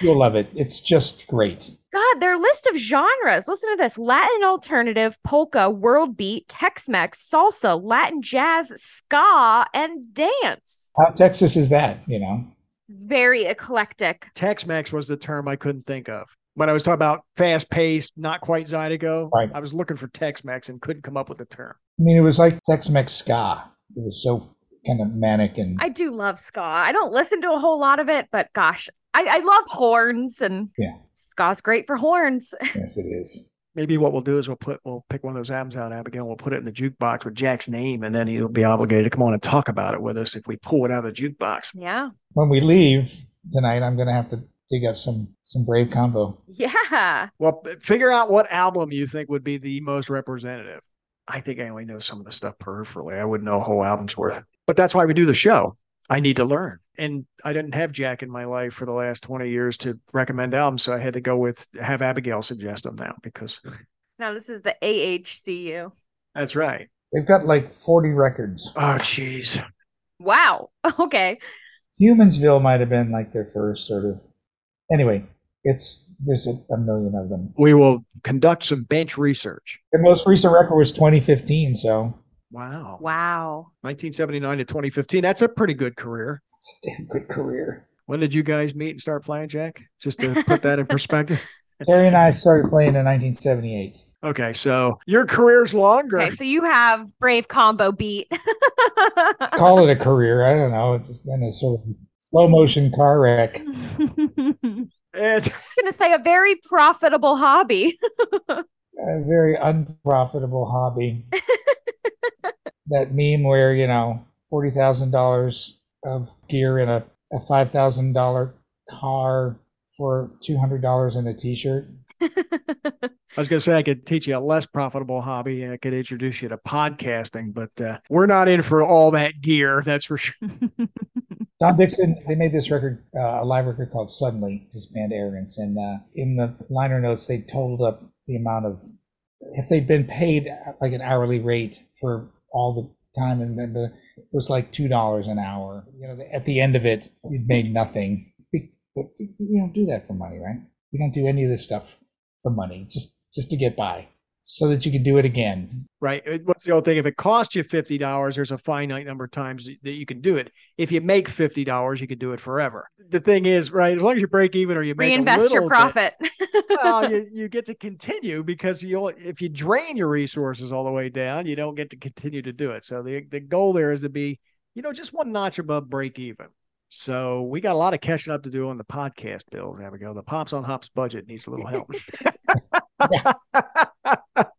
You'll love it. It's just great. God, their list of genres. Listen to this. Latin alternative, polka, world beat, Tex-Mex, salsa, Latin jazz, ska, and dance. How Texas is that, you know? Very eclectic. Tex-Mex was the term I couldn't think of. When I was talking about fast-paced, not quite Zydeco, right, I was looking for Tex-Mex and couldn't come up with the term. I mean, it was like Tex-Mex ska. It was so kind of manic. And I do love ska. I don't listen to a whole lot of it, but gosh, I love horns, and yeah, ska's great for horns. Yes, it is. Maybe what we'll do is we'll pick one of those albums out, Abigail, and we'll put it in the jukebox with Jack's name, and then he'll be obligated to come on and talk about it with us if we pull it out of the jukebox. Yeah. When we leave tonight, I'm going to have to dig up some Brave Combo. Yeah. Well, figure out what album you think would be the most representative. I think I only know some of the stuff peripherally. I wouldn't know a whole album's worth. But that's why we do the show. I need to learn. And I didn't have Jack in my life for the last 20 years to recommend albums. So I had to have Abigail suggest them now because No, this is the AHCU. That's right. They've got like 40 records. Oh, jeez. Wow. Okay. Humansville might have been like their first sort of. Anyway, there's a million of them. We will conduct some bench research. The most recent record was 2015, so. Wow. Wow. 1979 to 2015. That's a pretty good career. That's a damn good career. When did you guys meet and start playing, Jack? Just to put that in perspective. Terry and I started playing in 1978. Okay, so your career's longer. Okay, so you have Brave Combo beat. Call it a career. I don't know. It's been a sort of slow motion car wreck. I was going to say a very profitable hobby. A very unprofitable hobby. That meme where, you know, $40,000 of gear in a $5,000 car for $200 in a t-shirt. I was going to say I could teach you a less profitable hobby and I could introduce you to podcasting, but we're not in for all that gear, that's for sure. Don Dixon, they made this record, a live record called Suddenly, his band Arrogance, and in the liner notes they totaled up the amount of, if they'd been paid like an hourly rate for all the time, and it was like $2 an hour. You know, at the end of it, you'd made nothing. But you don't do that for money, right? You don't do any of this stuff for money, just to get by, so that you can do it again. Right. What's the old thing? If it costs you $50, there's a finite number of times that you can do it. If you make $50, you can do it forever. The thing is, right, as long as you break even or you make reinvest your profit. Well, you get to continue, because if you drain your resources all the way down, you don't get to continue to do it. So the goal there is to be, you know, just one notch above break even. So we got a lot of catching up to do on the podcast, Bill. There we go. The Pops on Hops budget needs a little help. Yeah.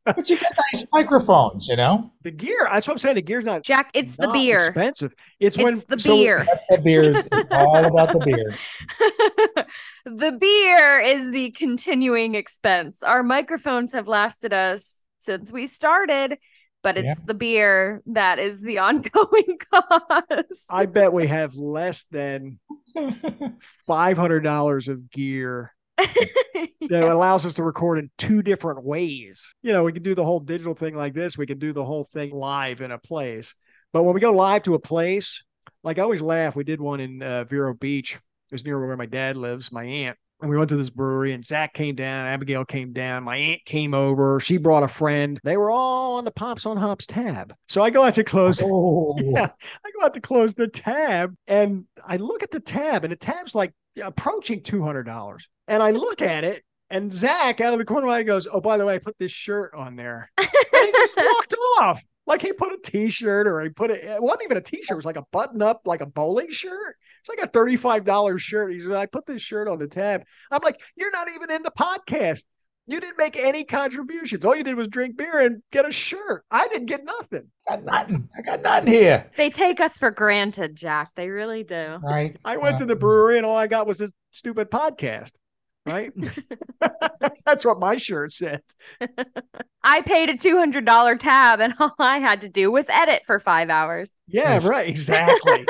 But you got nice microphones, you know? The gear. That's what I'm saying. The gear's not Jack, it's not the beer. Expensive. It's the beer. The beer is all about the beer. The beer is the continuing expense. Our microphones have lasted us since we started. But it's the beer that is the ongoing cost. I bet we have less than $500 of gear that allows us to record in two different ways. You know, we can do the whole digital thing like this. We can do the whole thing live in a place. But when we go live to a place, like I always laugh. We did one in Vero Beach. It was near where my dad lives, my aunt. And we went to this brewery, and Zach came down, Abigail came down, my aunt came over, she brought a friend. They were all on the Pops on Hops tab. So I go out to close. Oh. Yeah, I go out to close the tab, and I look at the tab, and the tab's like approaching $200. And I look at it, and Zach, out of the corner of my eye, goes, "Oh, by the way, I put this shirt on there." And he just walked off. Like he put a t-shirt, or he put it wasn't even a t-shirt. It was like a button up, like a bowling shirt. It's like a $35 shirt. He said, "I put this shirt on the tab." I'm like, "You're not even in the podcast. You didn't make any contributions. All you did was drink beer and get a shirt. I didn't get nothing. I got nothing here." They take us for granted, Jack. They really do. Right. I went to the brewery and all I got was this stupid podcast. Right? That's what my shirt said. I paid a $200 tab, and all I had to do was edit for 5 hours. Yeah, right. Exactly.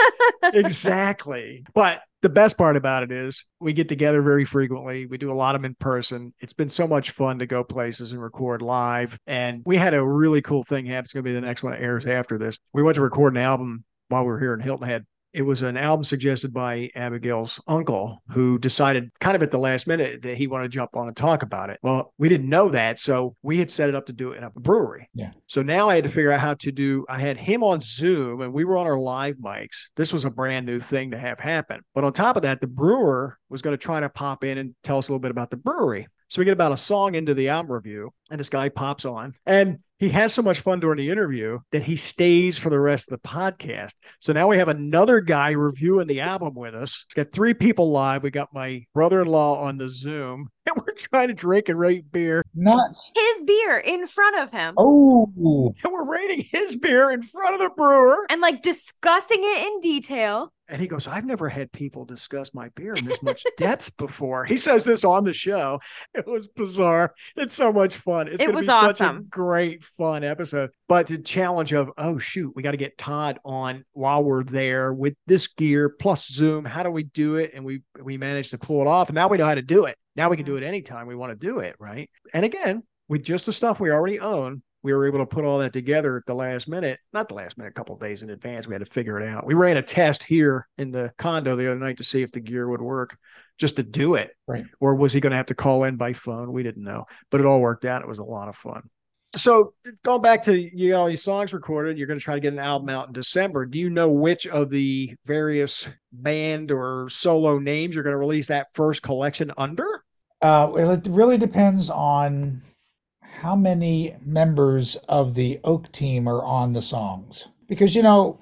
Exactly. But the best part about it is we get together very frequently. We do a lot of them in person. It's been so much fun to go places and record live. And we had a really cool thing happen. It's going to be the next one that airs after this. We went to record an album while we were here in Hilton Head. It was an album suggested by Abigail's uncle, who decided kind of at the last minute that he wanted to jump on and talk about it. Well, we didn't know that. So we had set it up to do it in a brewery. Yeah. So now I had to figure out how to do, I had him on Zoom and we were on our live mics. This was a brand new thing to have happen. But on top of that, the brewer was going to try to pop in and tell us a little bit about the brewery. So we get about a song into the album review, and this guy pops on, and he has so much fun during the interview that he stays for the rest of the podcast. So now we have another guy reviewing the album with us. We've got three people live. We got my brother-in-law on the Zoom, and we're trying to drink and rate beer. Nuts. His beer in front of him. Oh. And we're rating his beer in front of the brewer. And like discussing it in detail. And he goes, "I've never had people discuss my beer in this much depth before." He says this on the show. It was bizarre. It's so much fun. It's going to be awesome. Such a great, fun episode. But the challenge of, oh, shoot, we got to get Todd on while we're there with this gear plus Zoom. How do we do it? And we managed to pull it off. And now we know how to do it. Now we can do it anytime we want to do it, right? And again, with just the stuff we already own, we were able to put all that together at the last minute, not the last minute, a couple of days in advance. We had to figure it out. We ran a test here in the condo the other night to see if the gear would work just to do it. Right. Or was he going to have to call in by phone? We didn't know, but it all worked out. It was a lot of fun. So going back to, you got all these songs recorded, you're going to try to get an album out in December. Do you know which of the various band or solo names you're going to release that first collection under? Well, it really depends on how many members of the Oak team are on the songs, because, you know,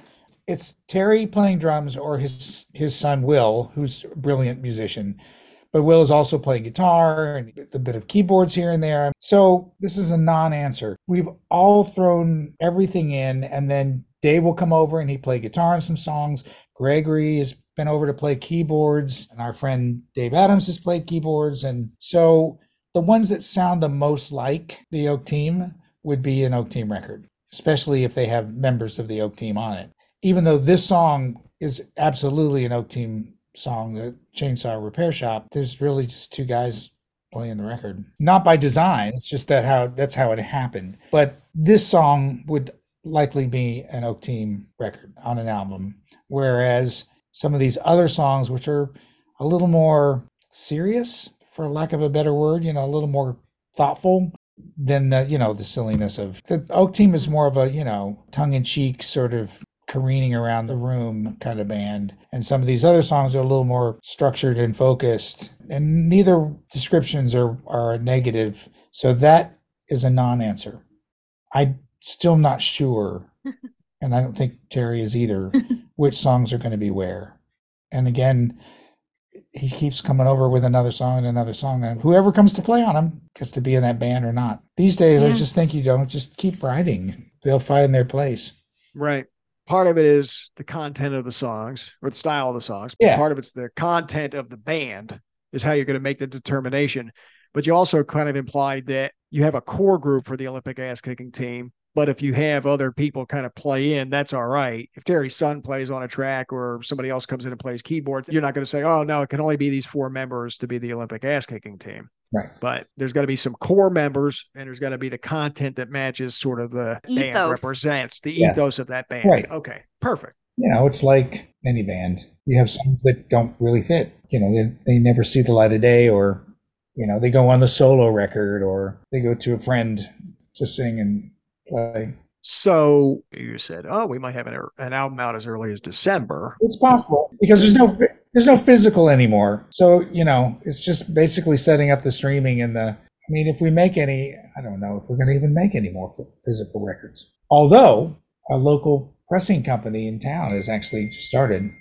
it's Terry playing drums or his son, Will, who's a brilliant musician. But Will is also playing guitar and a bit of keyboards here and there. So this is a non-answer. We've all thrown everything in, and then Dave will come over and he play guitar on some songs. Gregory has been over to play keyboards, and our friend Dave Adams has played keyboards. And so the ones that sound the most like the Oak team would be an Oak team record, especially if they have members of the Oak team on it. Even though this song is absolutely an Oak team song, the Chainsaw Repair Shop, there's really just two guys playing the record. Not by design, it's just that that's how it happened. But this song would likely be an Oak team record on an album, whereas some of these other songs, which are a little more serious, for lack of a better word, you know, a little more thoughtful than the, you know, the silliness of the Oak team, is more of a, you know, tongue-in-cheek sort of careening around the room kind of band. And some of these other songs are a little more structured and focused, and neither descriptions are negative. So that is a non-answer. I'm still not sure, and I don't think Terry is either, which songs are going to be where. And again, he keeps coming over with another song and another song, and whoever comes to play on him gets to be in that band or not. These days, yeah. I just think you don't just keep writing. They'll find their place. Right. Part of it is the content of the songs or the style of the songs. Yeah. Part of it's the content of the band is how you're going to make the determination. But you also kind of implied that you have a core group for the Olympic ass-kicking team. But if you have other people kind of play in, that's all right. If Terry's son plays on a track or somebody else comes in and plays keyboards, you're not going to say, oh, no, it can only be these four members to be the Olympic ass-kicking team. Right. But there's got to be some core members, and there's got to be the content that matches sort of the ethos. Band represents the ethos of that band. Right. Okay, perfect. You know, it's like any band. You have some that don't really fit. You know, they never see the light of day, or, you know, they go on the solo record, or they go to a friend to sing and play. So you said, oh, we might have an album out as early as December. It's possible, because there's no physical anymore. So, you know, it's just basically setting up the streaming and the, I mean, if we make any, I don't know if we're going to even make any more physical records. Although a local pressing company in town has actually started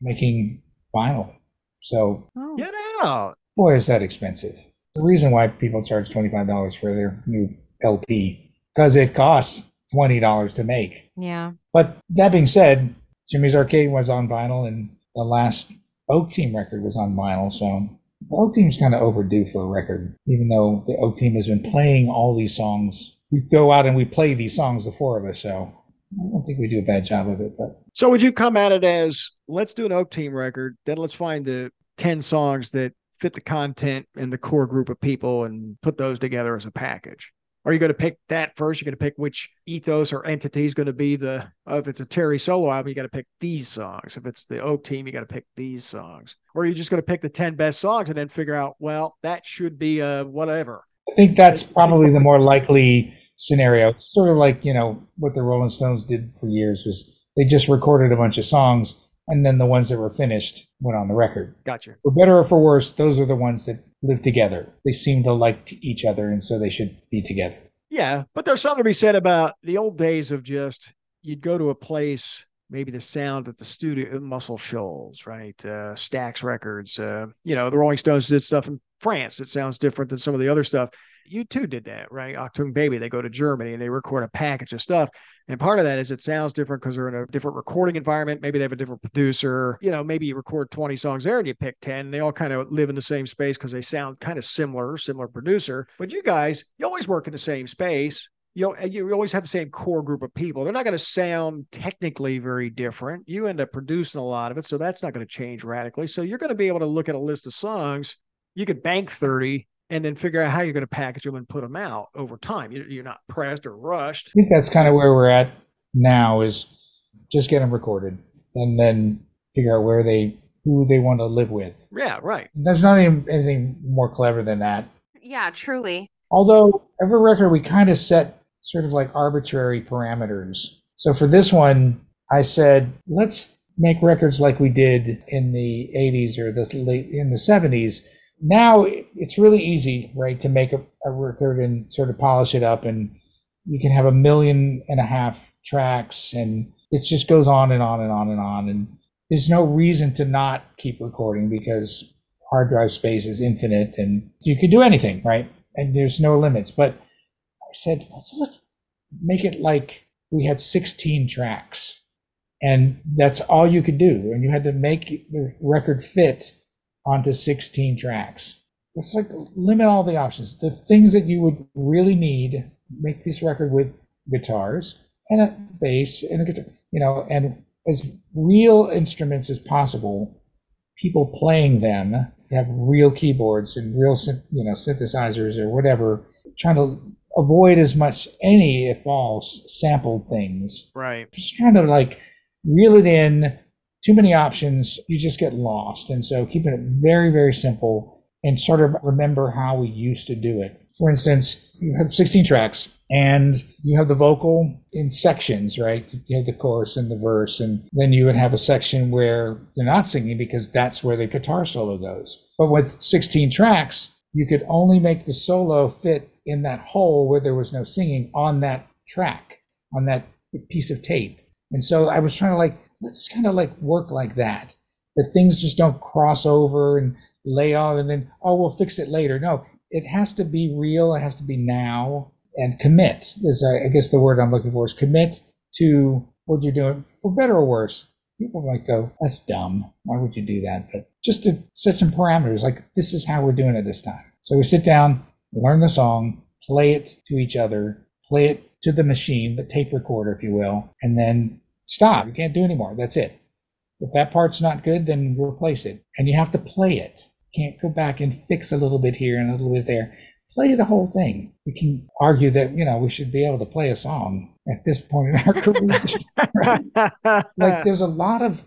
making vinyl. So get out. Boy, is that expensive. The reason why people charge $25 for their new LP, because it costs $20 to make. Yeah. But that being said, Jimmy's Arcade was on vinyl, and the last Oak team record was on vinyl. So the Oak team's kind of overdue for a record, even though the Oak team has been playing all these songs. We go out and we play these songs, the four of us. So I don't think we do a bad job of it. But so would you come at it as, let's do an Oak team record, then let's find the 10 songs that fit the content and the core group of people and put those together as a package? Are you going to pick that first? You're going to pick which ethos or entity is going to be the, if it's a Terry solo album, you got to pick these songs. If it's the Oak team, you got to pick these songs. Or are you just going to pick the 10 best songs and then figure out, well, that should be a whatever? I think that's probably the more likely scenario. Sort of like, you know, what the Rolling Stones did for years was they just recorded a bunch of songs, and then the ones that were finished went on the record. Gotcha. For better or for worse, those are the ones that live together. They seem to like each other, and so they should be together. Yeah, but there's something to be said about the old days of just, you'd go to a place, maybe the sound at the studio, Muscle Shoals, right? Stax Records. You know, the Rolling Stones did stuff in France that sounds different than some of the other stuff. You too did that, right? Achtung Baby, they go to Germany and they record a package of stuff. And part of that is it sounds different because they're in a different recording environment. Maybe they have a different producer. You know, maybe you record 20 songs there and you pick 10. And they all kind of live in the same space because they sound kind of similar producer. But you guys, you always work in the same space. You always have the same core group of people. They're not going to sound technically very different. You end up producing a lot of it, so that's not going to change radically. So you're going to be able to look at a list of songs. You could bank 30. and then figure out how you're going to package them and put them out over time. You're not pressed or rushed. I think that's kind of where we're at now, is just get them recorded and then figure out who they want to live with. Yeah, right. There's not anything more clever than that. Yeah, truly. Although every record, we kind of set sort of like arbitrary parameters. So for this one, I said, let's make records like we did in the 80s or in the 70s. Now it's really easy, right, to make a record and sort of polish it up, and you can have 1.5 million tracks, and it just goes on and on and on and on. And there's no reason to not keep recording, because hard drive space is infinite and you can do anything, right? And there's no limits. But I said, let's make it like we had 16 tracks, and that's all you could do. And you had to make the record fit onto 16 tracks. It's like, limit all the options. The things that you would really need, make this record with guitars and a bass and a guitar, and as real instruments as possible, people playing them, have real keyboards and real, synthesizers or whatever, trying to avoid as much, any, if all, sampled things. Right. Just trying to reel it in. Too many options, you just get lost. And so keeping it very, very simple, and sort of remember how we used to do it. For instance, you have 16 tracks and you have the vocal in sections, right? You have the chorus and the verse, and then you would have a section where they're not singing, because that's where the guitar solo goes. But with 16 tracks, you could only make the solo fit in that hole where there was no singing on that track, on that piece of tape. And so I was trying to let's kind of work like that. That things just don't cross over and lay off and then, we'll fix it later. No, it has to be real. It has to be now. And commit is, I guess, the word I'm looking for, is commit to what you're doing, for better or worse. People might go, that's dumb. Why would you do that? But just to set some parameters, this is how we're doing it this time. So we sit down, learn the song, play it to each other, play it to the machine, the tape recorder, if you will, and then stop. You can't do anymore. That's it. If that part's not good, then replace it. And you have to play it. Can't go back and fix a little bit here and a little bit there. Play the whole thing. We can argue that, we should be able to play a song at this point in our careers. Right? There's a lot of,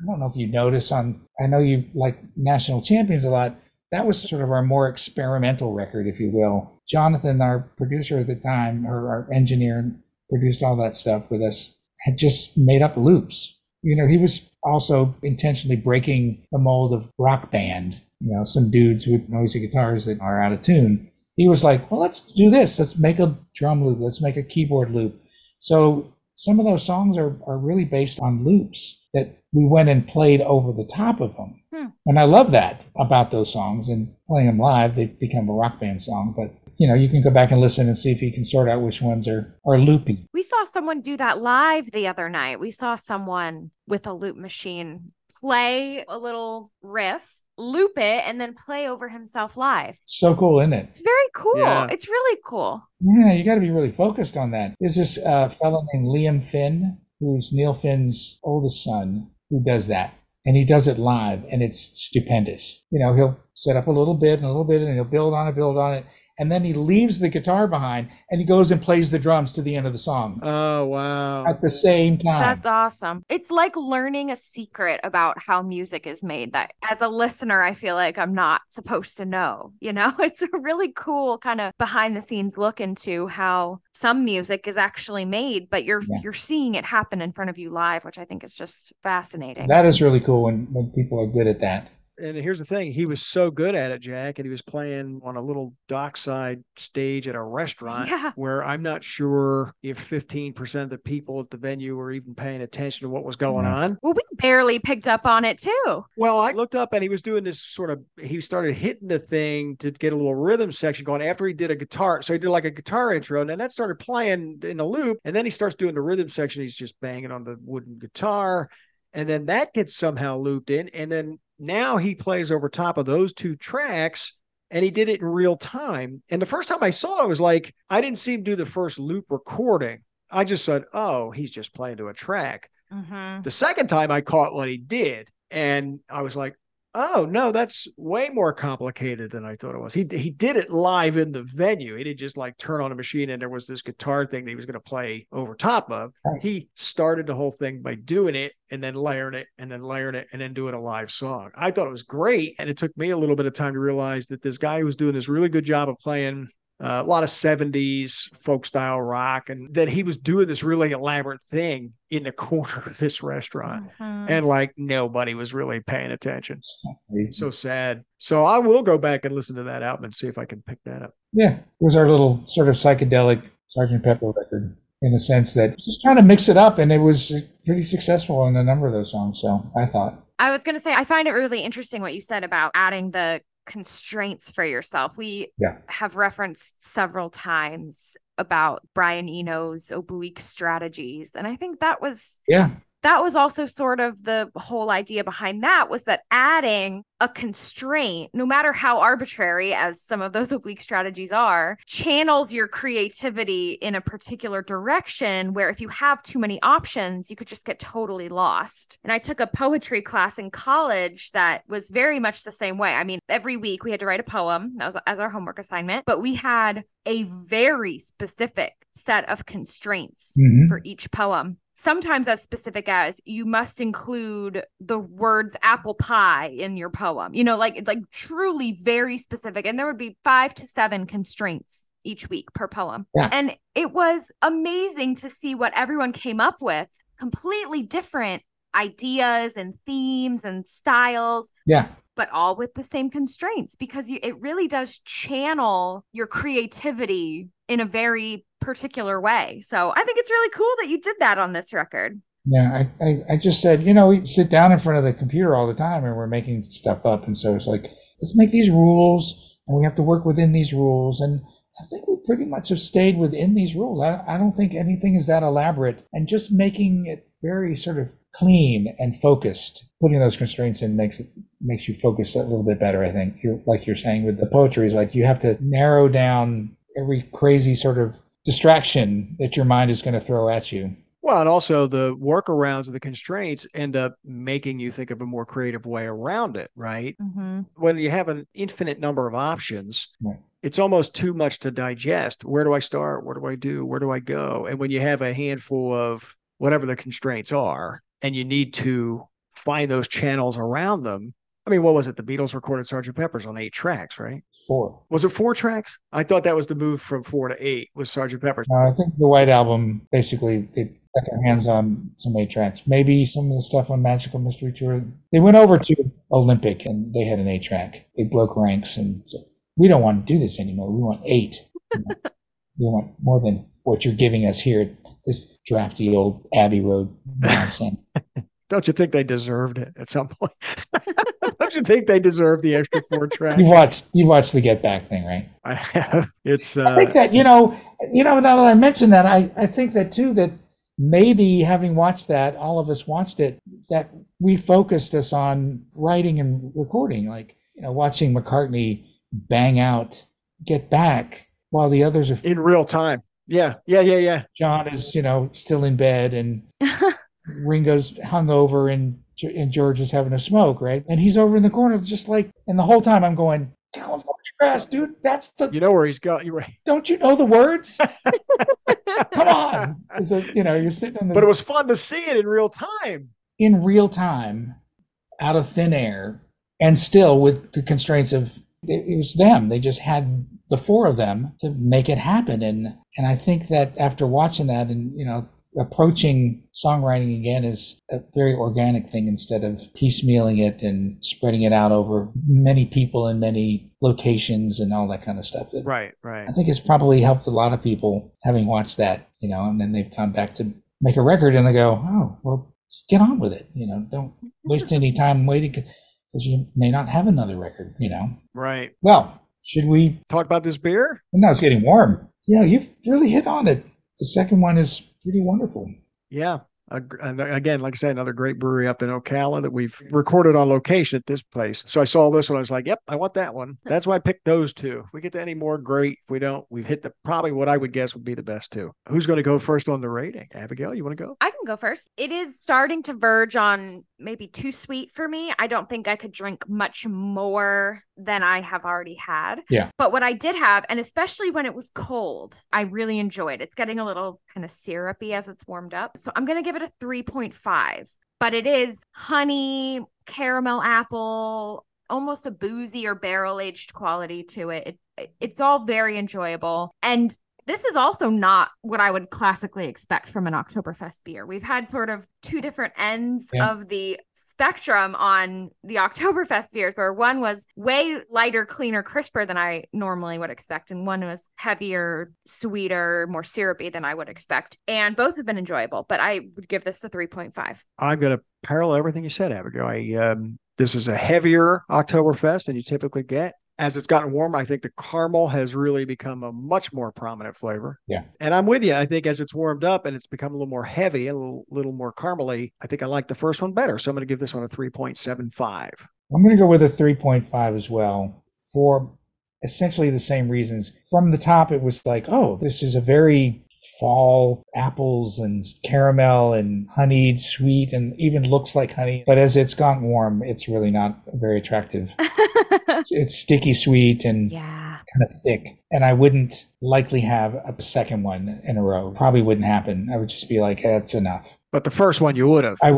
I don't know if you notice I know you like National Champions a lot. That was sort of our more experimental record, if you will. Jonathan, our producer at the time, or our engineer, produced all that stuff with us, had just made up loops. He was also intentionally breaking the mold of Rock Band, some dudes with noisy guitars that are out of tune. He was like, well, let's do this. Let's make a drum loop. Let's make a keyboard loop. So some of those songs are really based on loops that we went and played over the top of them. Hmm. And I love that about those songs, and playing them live, they become a Rock Band song. But you can go back and listen and see if you can sort out which ones are looping. We saw someone do that live the other night. We saw someone with a loop machine play a little riff, loop it, and then play over himself live. So cool, isn't it? It's very cool. Yeah. It's really cool. Yeah, you got to be really focused on that. There's this fellow named Liam Finn, who's Neil Finn's oldest son, who does that. And he does it live, and it's stupendous. He'll set up a little bit, and he'll build on it. And then he leaves the guitar behind, and he goes and plays the drums to the end of the song. Oh, wow. At the same time. That's awesome. It's like learning a secret about how music is made that, as a listener, I feel like I'm not supposed to know. It's a really cool kind of behind the scenes look into how some music is actually made, but you're seeing it happen in front of you live, which I think is just fascinating. That is really cool when people are good at that. And here's the thing, he was so good at it, Jack, and he was playing on a little dockside stage at a restaurant where I'm not sure if 15% of the people at the venue were even paying attention to what was going on. Well, we barely picked up on it too. Well, I looked up and he was doing this he started hitting the thing to get a little rhythm section going after he did a guitar. So he did a guitar intro, and then that started playing in a loop. And then he starts doing the rhythm section. He's just banging on the wooden guitar. And then that gets somehow looped in. And then now he plays over top of those two tracks, and he did it in real time. And the first time I saw it, I was like, I didn't see him do the first loop recording. I just said, oh, he's just playing to a track. Mm-hmm. The second time I caught what he did, and I was like, oh, no, that's way more complicated than I thought it was. He did it live in the venue. He didn't just like turn on a machine and there was this guitar thing that he was going to play over top of. Right. He started the whole thing by doing it and then layering it and then layering it and then doing a live song. I thought it was great. And it took me a little bit of time to realize that this guy was doing this really good job of playing a lot of 70s folk style rock, and that he was doing this really elaborate thing in the corner of this restaurant. Mm-hmm. And like nobody was really paying attention. So sad. So I will go back and listen to that album and see if I can pick that up. Yeah. It was our little sort of psychedelic Sergeant Pepper record, in the sense that just trying to mix it up. And it was pretty successful in a number of those songs. So I thought. I was going to say, I find it really interesting what you said about adding the constraints for yourself. We have referenced several times about Brian Eno's Oblique Strategies. And I think that was, that was also sort of the whole idea behind that, was that adding a constraint, no matter how arbitrary as some of those oblique strategies are, channels your creativity in a particular direction, where if you have too many options, you could just get totally lost. And I took a poetry class in college that was very much the same way. I mean, every week we had to write a poem. That was as our homework assignment, but we had a very specific set of constraints for each poem. Sometimes as specific as you must include the words apple pie in your poem, you know, like truly very specific. And there would be 5 to 7 constraints each week per poem. Yeah. And it was amazing to see what everyone came up with, completely different ideas and themes and styles. Yeah. But all with the same constraints, because it really does channel your creativity in a very particular way. So I think it's really cool that you did that on this record. Yeah, I just said, you know, we sit down in front of the computer all the time and we're making stuff up. And so it's like, let's make these rules and we have to work within these rules. And I think we pretty much have stayed within these rules. I don't think anything is that elaborate, and just making it very sort of clean and focused, putting those constraints in makes you focus a little bit better. I think you're saying with the poetry is like, you have to narrow down every crazy sort of distraction that your mind is going to throw at you. Well, and also the workarounds of the constraints end up making you think of a more creative way around it, right? Mm-hmm. When you have an infinite number of options, right, it's almost too much to digest. Where do I start? What do I do? Where do I go? And when you have a handful of whatever the constraints are, and you need to find those channels around them. I mean, what was it? The Beatles recorded Sgt. Pepper's on 8 tracks, right? 4. Was it 4 tracks? I thought that was the move from 4 to 8 was Sgt. Pepper's. I think the White Album, basically, they got their hands on some 8 tracks. Maybe some of the stuff on Magical Mystery Tour. They went over to Olympic and they had an 8 track. They broke ranks and said, we don't want to do this anymore. We want 8. We want more than what you're giving us here. This drafty old Abbey Road nonsense. Don't you think they deserved it at some point? Don't you think they deserved the extra 4 tracks? You watched the Get Back thing, right? I have. It's. I think that you know. Now that I mentioned that, I think that too. That maybe having watched that, all of us watched it. That refocused us on writing and recording. Like, you know, watching McCartney bang out Get Back while the others are in real time. Yeah. John is, you know, still in bed and. Ringo's hungover and George is having a smoke, right? And he's over in the corner, just like, and the whole time I'm going, California grass, dude, that's the... You know where he's got, you're right. Don't you know the words? Come on. It's like, you know, you're sitting in the... But it was fun to see it in real time. In real time, out of thin air, and still with the constraints of, it was them. They just had the 4 of them to make it happen. And I think that after watching that and, you know, approaching songwriting again is a very organic thing instead of piecemealing it and spreading it out over many people and many locations and all that kind of stuff. Right. I think it's probably helped a lot of people having watched that, you know, and then they've come back to make a record and they go, oh, well, just get on with it. You know, don't waste any time waiting because you may not have another record, you know. Right. Well, should we talk about this beer? No, it's getting warm. You know, you've really hit on it. The second one is pretty wonderful. Yeah, Again, like I said, another great brewery up in Ocala that we've recorded on location at this place. So I saw this one. I was like, yep, I want that one. That's why I picked those two. If we get to any more, great. If we don't, we've hit the probably what I would guess would be the best two. Who's going to go first on the rating? Abigail, you want to go? I can go first. It is starting to verge on maybe too sweet for me. I don't think I could drink much more than I have already had. Yeah. But what I did have, and especially when it was cold, I really enjoyed. It's getting a little kind of syrupy as it's warmed up. So I'm going to give it a 3.5, but it is honey, caramel apple, almost a boozy or barrel-aged quality to it. It's all very enjoyable. And this is also not what I would classically expect from an Oktoberfest beer. We've had sort of two different ends of the spectrum on the Oktoberfest beers, where one was way lighter, cleaner, crisper than I normally would expect, and one was heavier, sweeter, more syrupy than I would expect. And both have been enjoyable, but I would give this a 3.5. I'm going to parallel everything you said, Abigail. This is a heavier Oktoberfest than you typically get. As it's gotten warmer, I think the caramel has really become a much more prominent flavor. Yeah. And I'm with you. I think as it's warmed up and it's become a little more heavy, a little more caramely, I think I like the first one better. So I'm going to give this one a 3.75. I'm going to go with a 3.5 as well for essentially the same reasons. From the top, it was like, oh, this is a very fall apples and caramel and honeyed sweet and even looks like honey. But as it's gotten warm, it's really not very attractive. It's sticky sweet and kind of thick. And I wouldn't likely have a second one in a row. Probably wouldn't happen. I would just be like, that's enough. But the first one you would have. I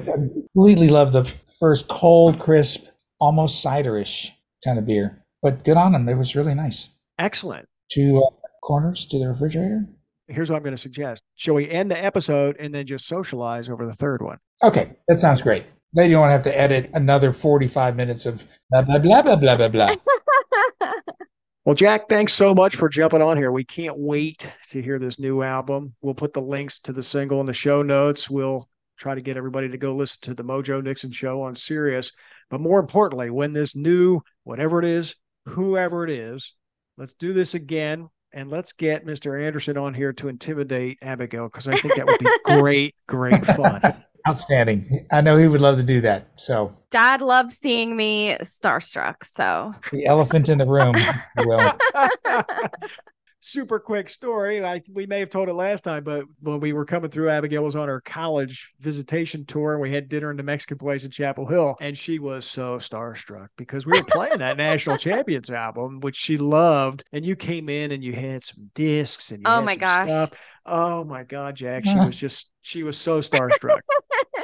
completely love the first cold, crisp, almost ciderish kind of beer. But good on them. It was really nice. Excellent. Two corners to the refrigerator. Here's what I'm going to suggest. Shall we end the episode and then just socialize over the third one? Okay. That sounds great. Now you don't want to have to edit another 45 minutes of blah, blah, blah, blah, blah, blah, blah. Well, Jack, thanks so much for jumping on here. We can't wait to hear this new album. We'll put the links to the single in the show notes. We'll try to get everybody to go listen to the Mojo Nixon show on Sirius. But more importantly, when this new, whatever it is, whoever it is, let's do this again. And let's get Mr. Anderson on here to intimidate Abigail, because I think that would be great, great fun. Outstanding. I know he would love to do that. So Dad loves seeing me starstruck. So the elephant in the room. Super quick story. We may have told it last time, but when we were coming through, Abigail was on her college visitation tour, and we had dinner in the Mexican place in Chapel Hill. And she was so starstruck because we were playing that National Champions album, which she loved. And you came in and you had some discs and you had some stuff. Oh my God, Jack. She was so starstruck.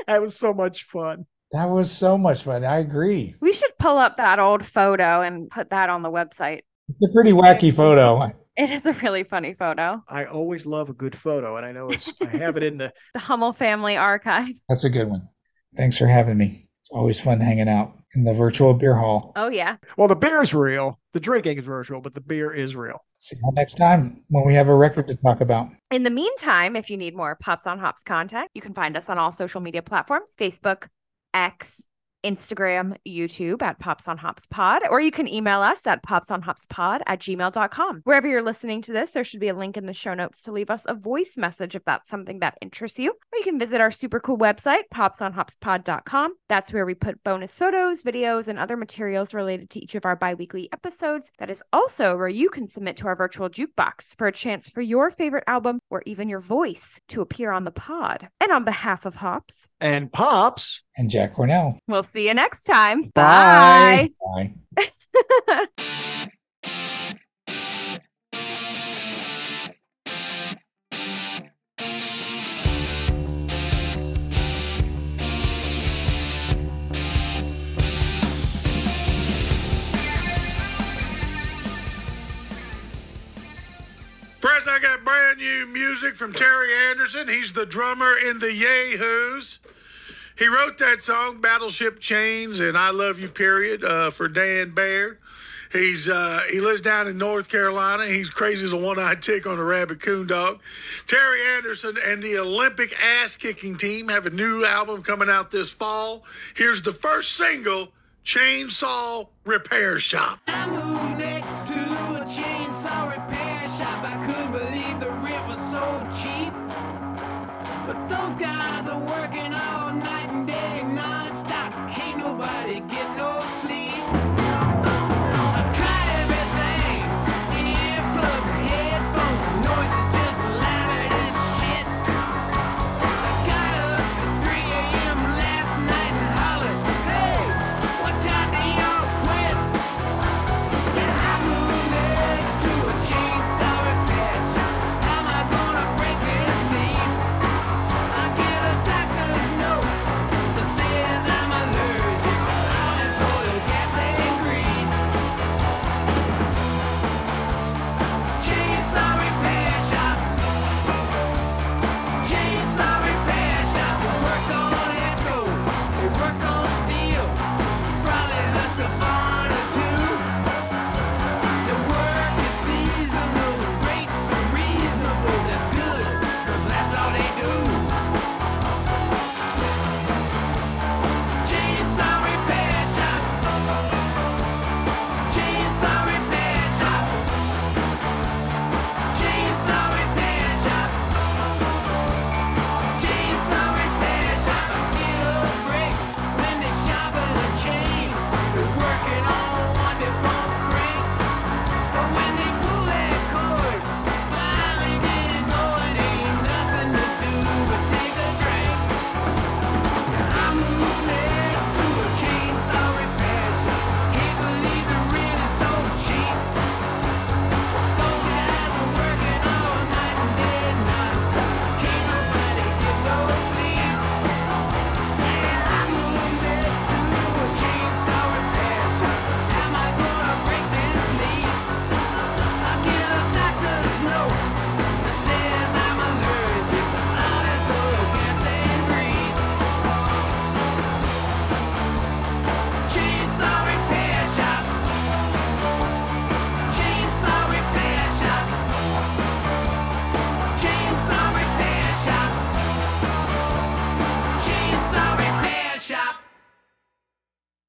That was so much fun. That was so much fun. I agree. We should pull up that old photo and put that on the website. It's a pretty wacky photo. It is a really funny photo. I always love a good photo, and I know I have it in the Hummel Family Archive. That's a good one. Thanks for having me. It's always fun hanging out in the virtual beer hall. Oh, yeah. Well, the beer's real. The drinking is virtual, but the beer is real. See you next time when we have a record to talk about. In the meantime, if you need more Pops on Hops content, you can find us on all social media platforms, Facebook, X, Instagram, YouTube at Pops on Hops Pod, or you can email us at popsonhopspod@gmail.com. Wherever you're listening to this, there should be a link in the show notes to leave us a voice message if that's something that interests you. Or you can visit our super cool website, popsonhopspod.com. That's where we put bonus photos, videos, and other materials related to each of our bi-weekly episodes. That is also where you can submit to our virtual jukebox for a chance for your favorite album or even your voice to appear on the pod. And on behalf of Hops and Pops and Jack Cornell, we'll see you next time. Bye. Bye. First, I got brand new music from Terry Anderson. He's the drummer in the Yayhoos. He wrote that song, Battleship Chains and I Love You, period, for Dan Baird. He lives down in North Carolina. He's crazy as a one-eyed tick on a rabid coon dog. Terry Anderson and the Olympic Ass-Kicking Team have a new album coming out this fall. Here's the first single, Chainsaw Repair Shop.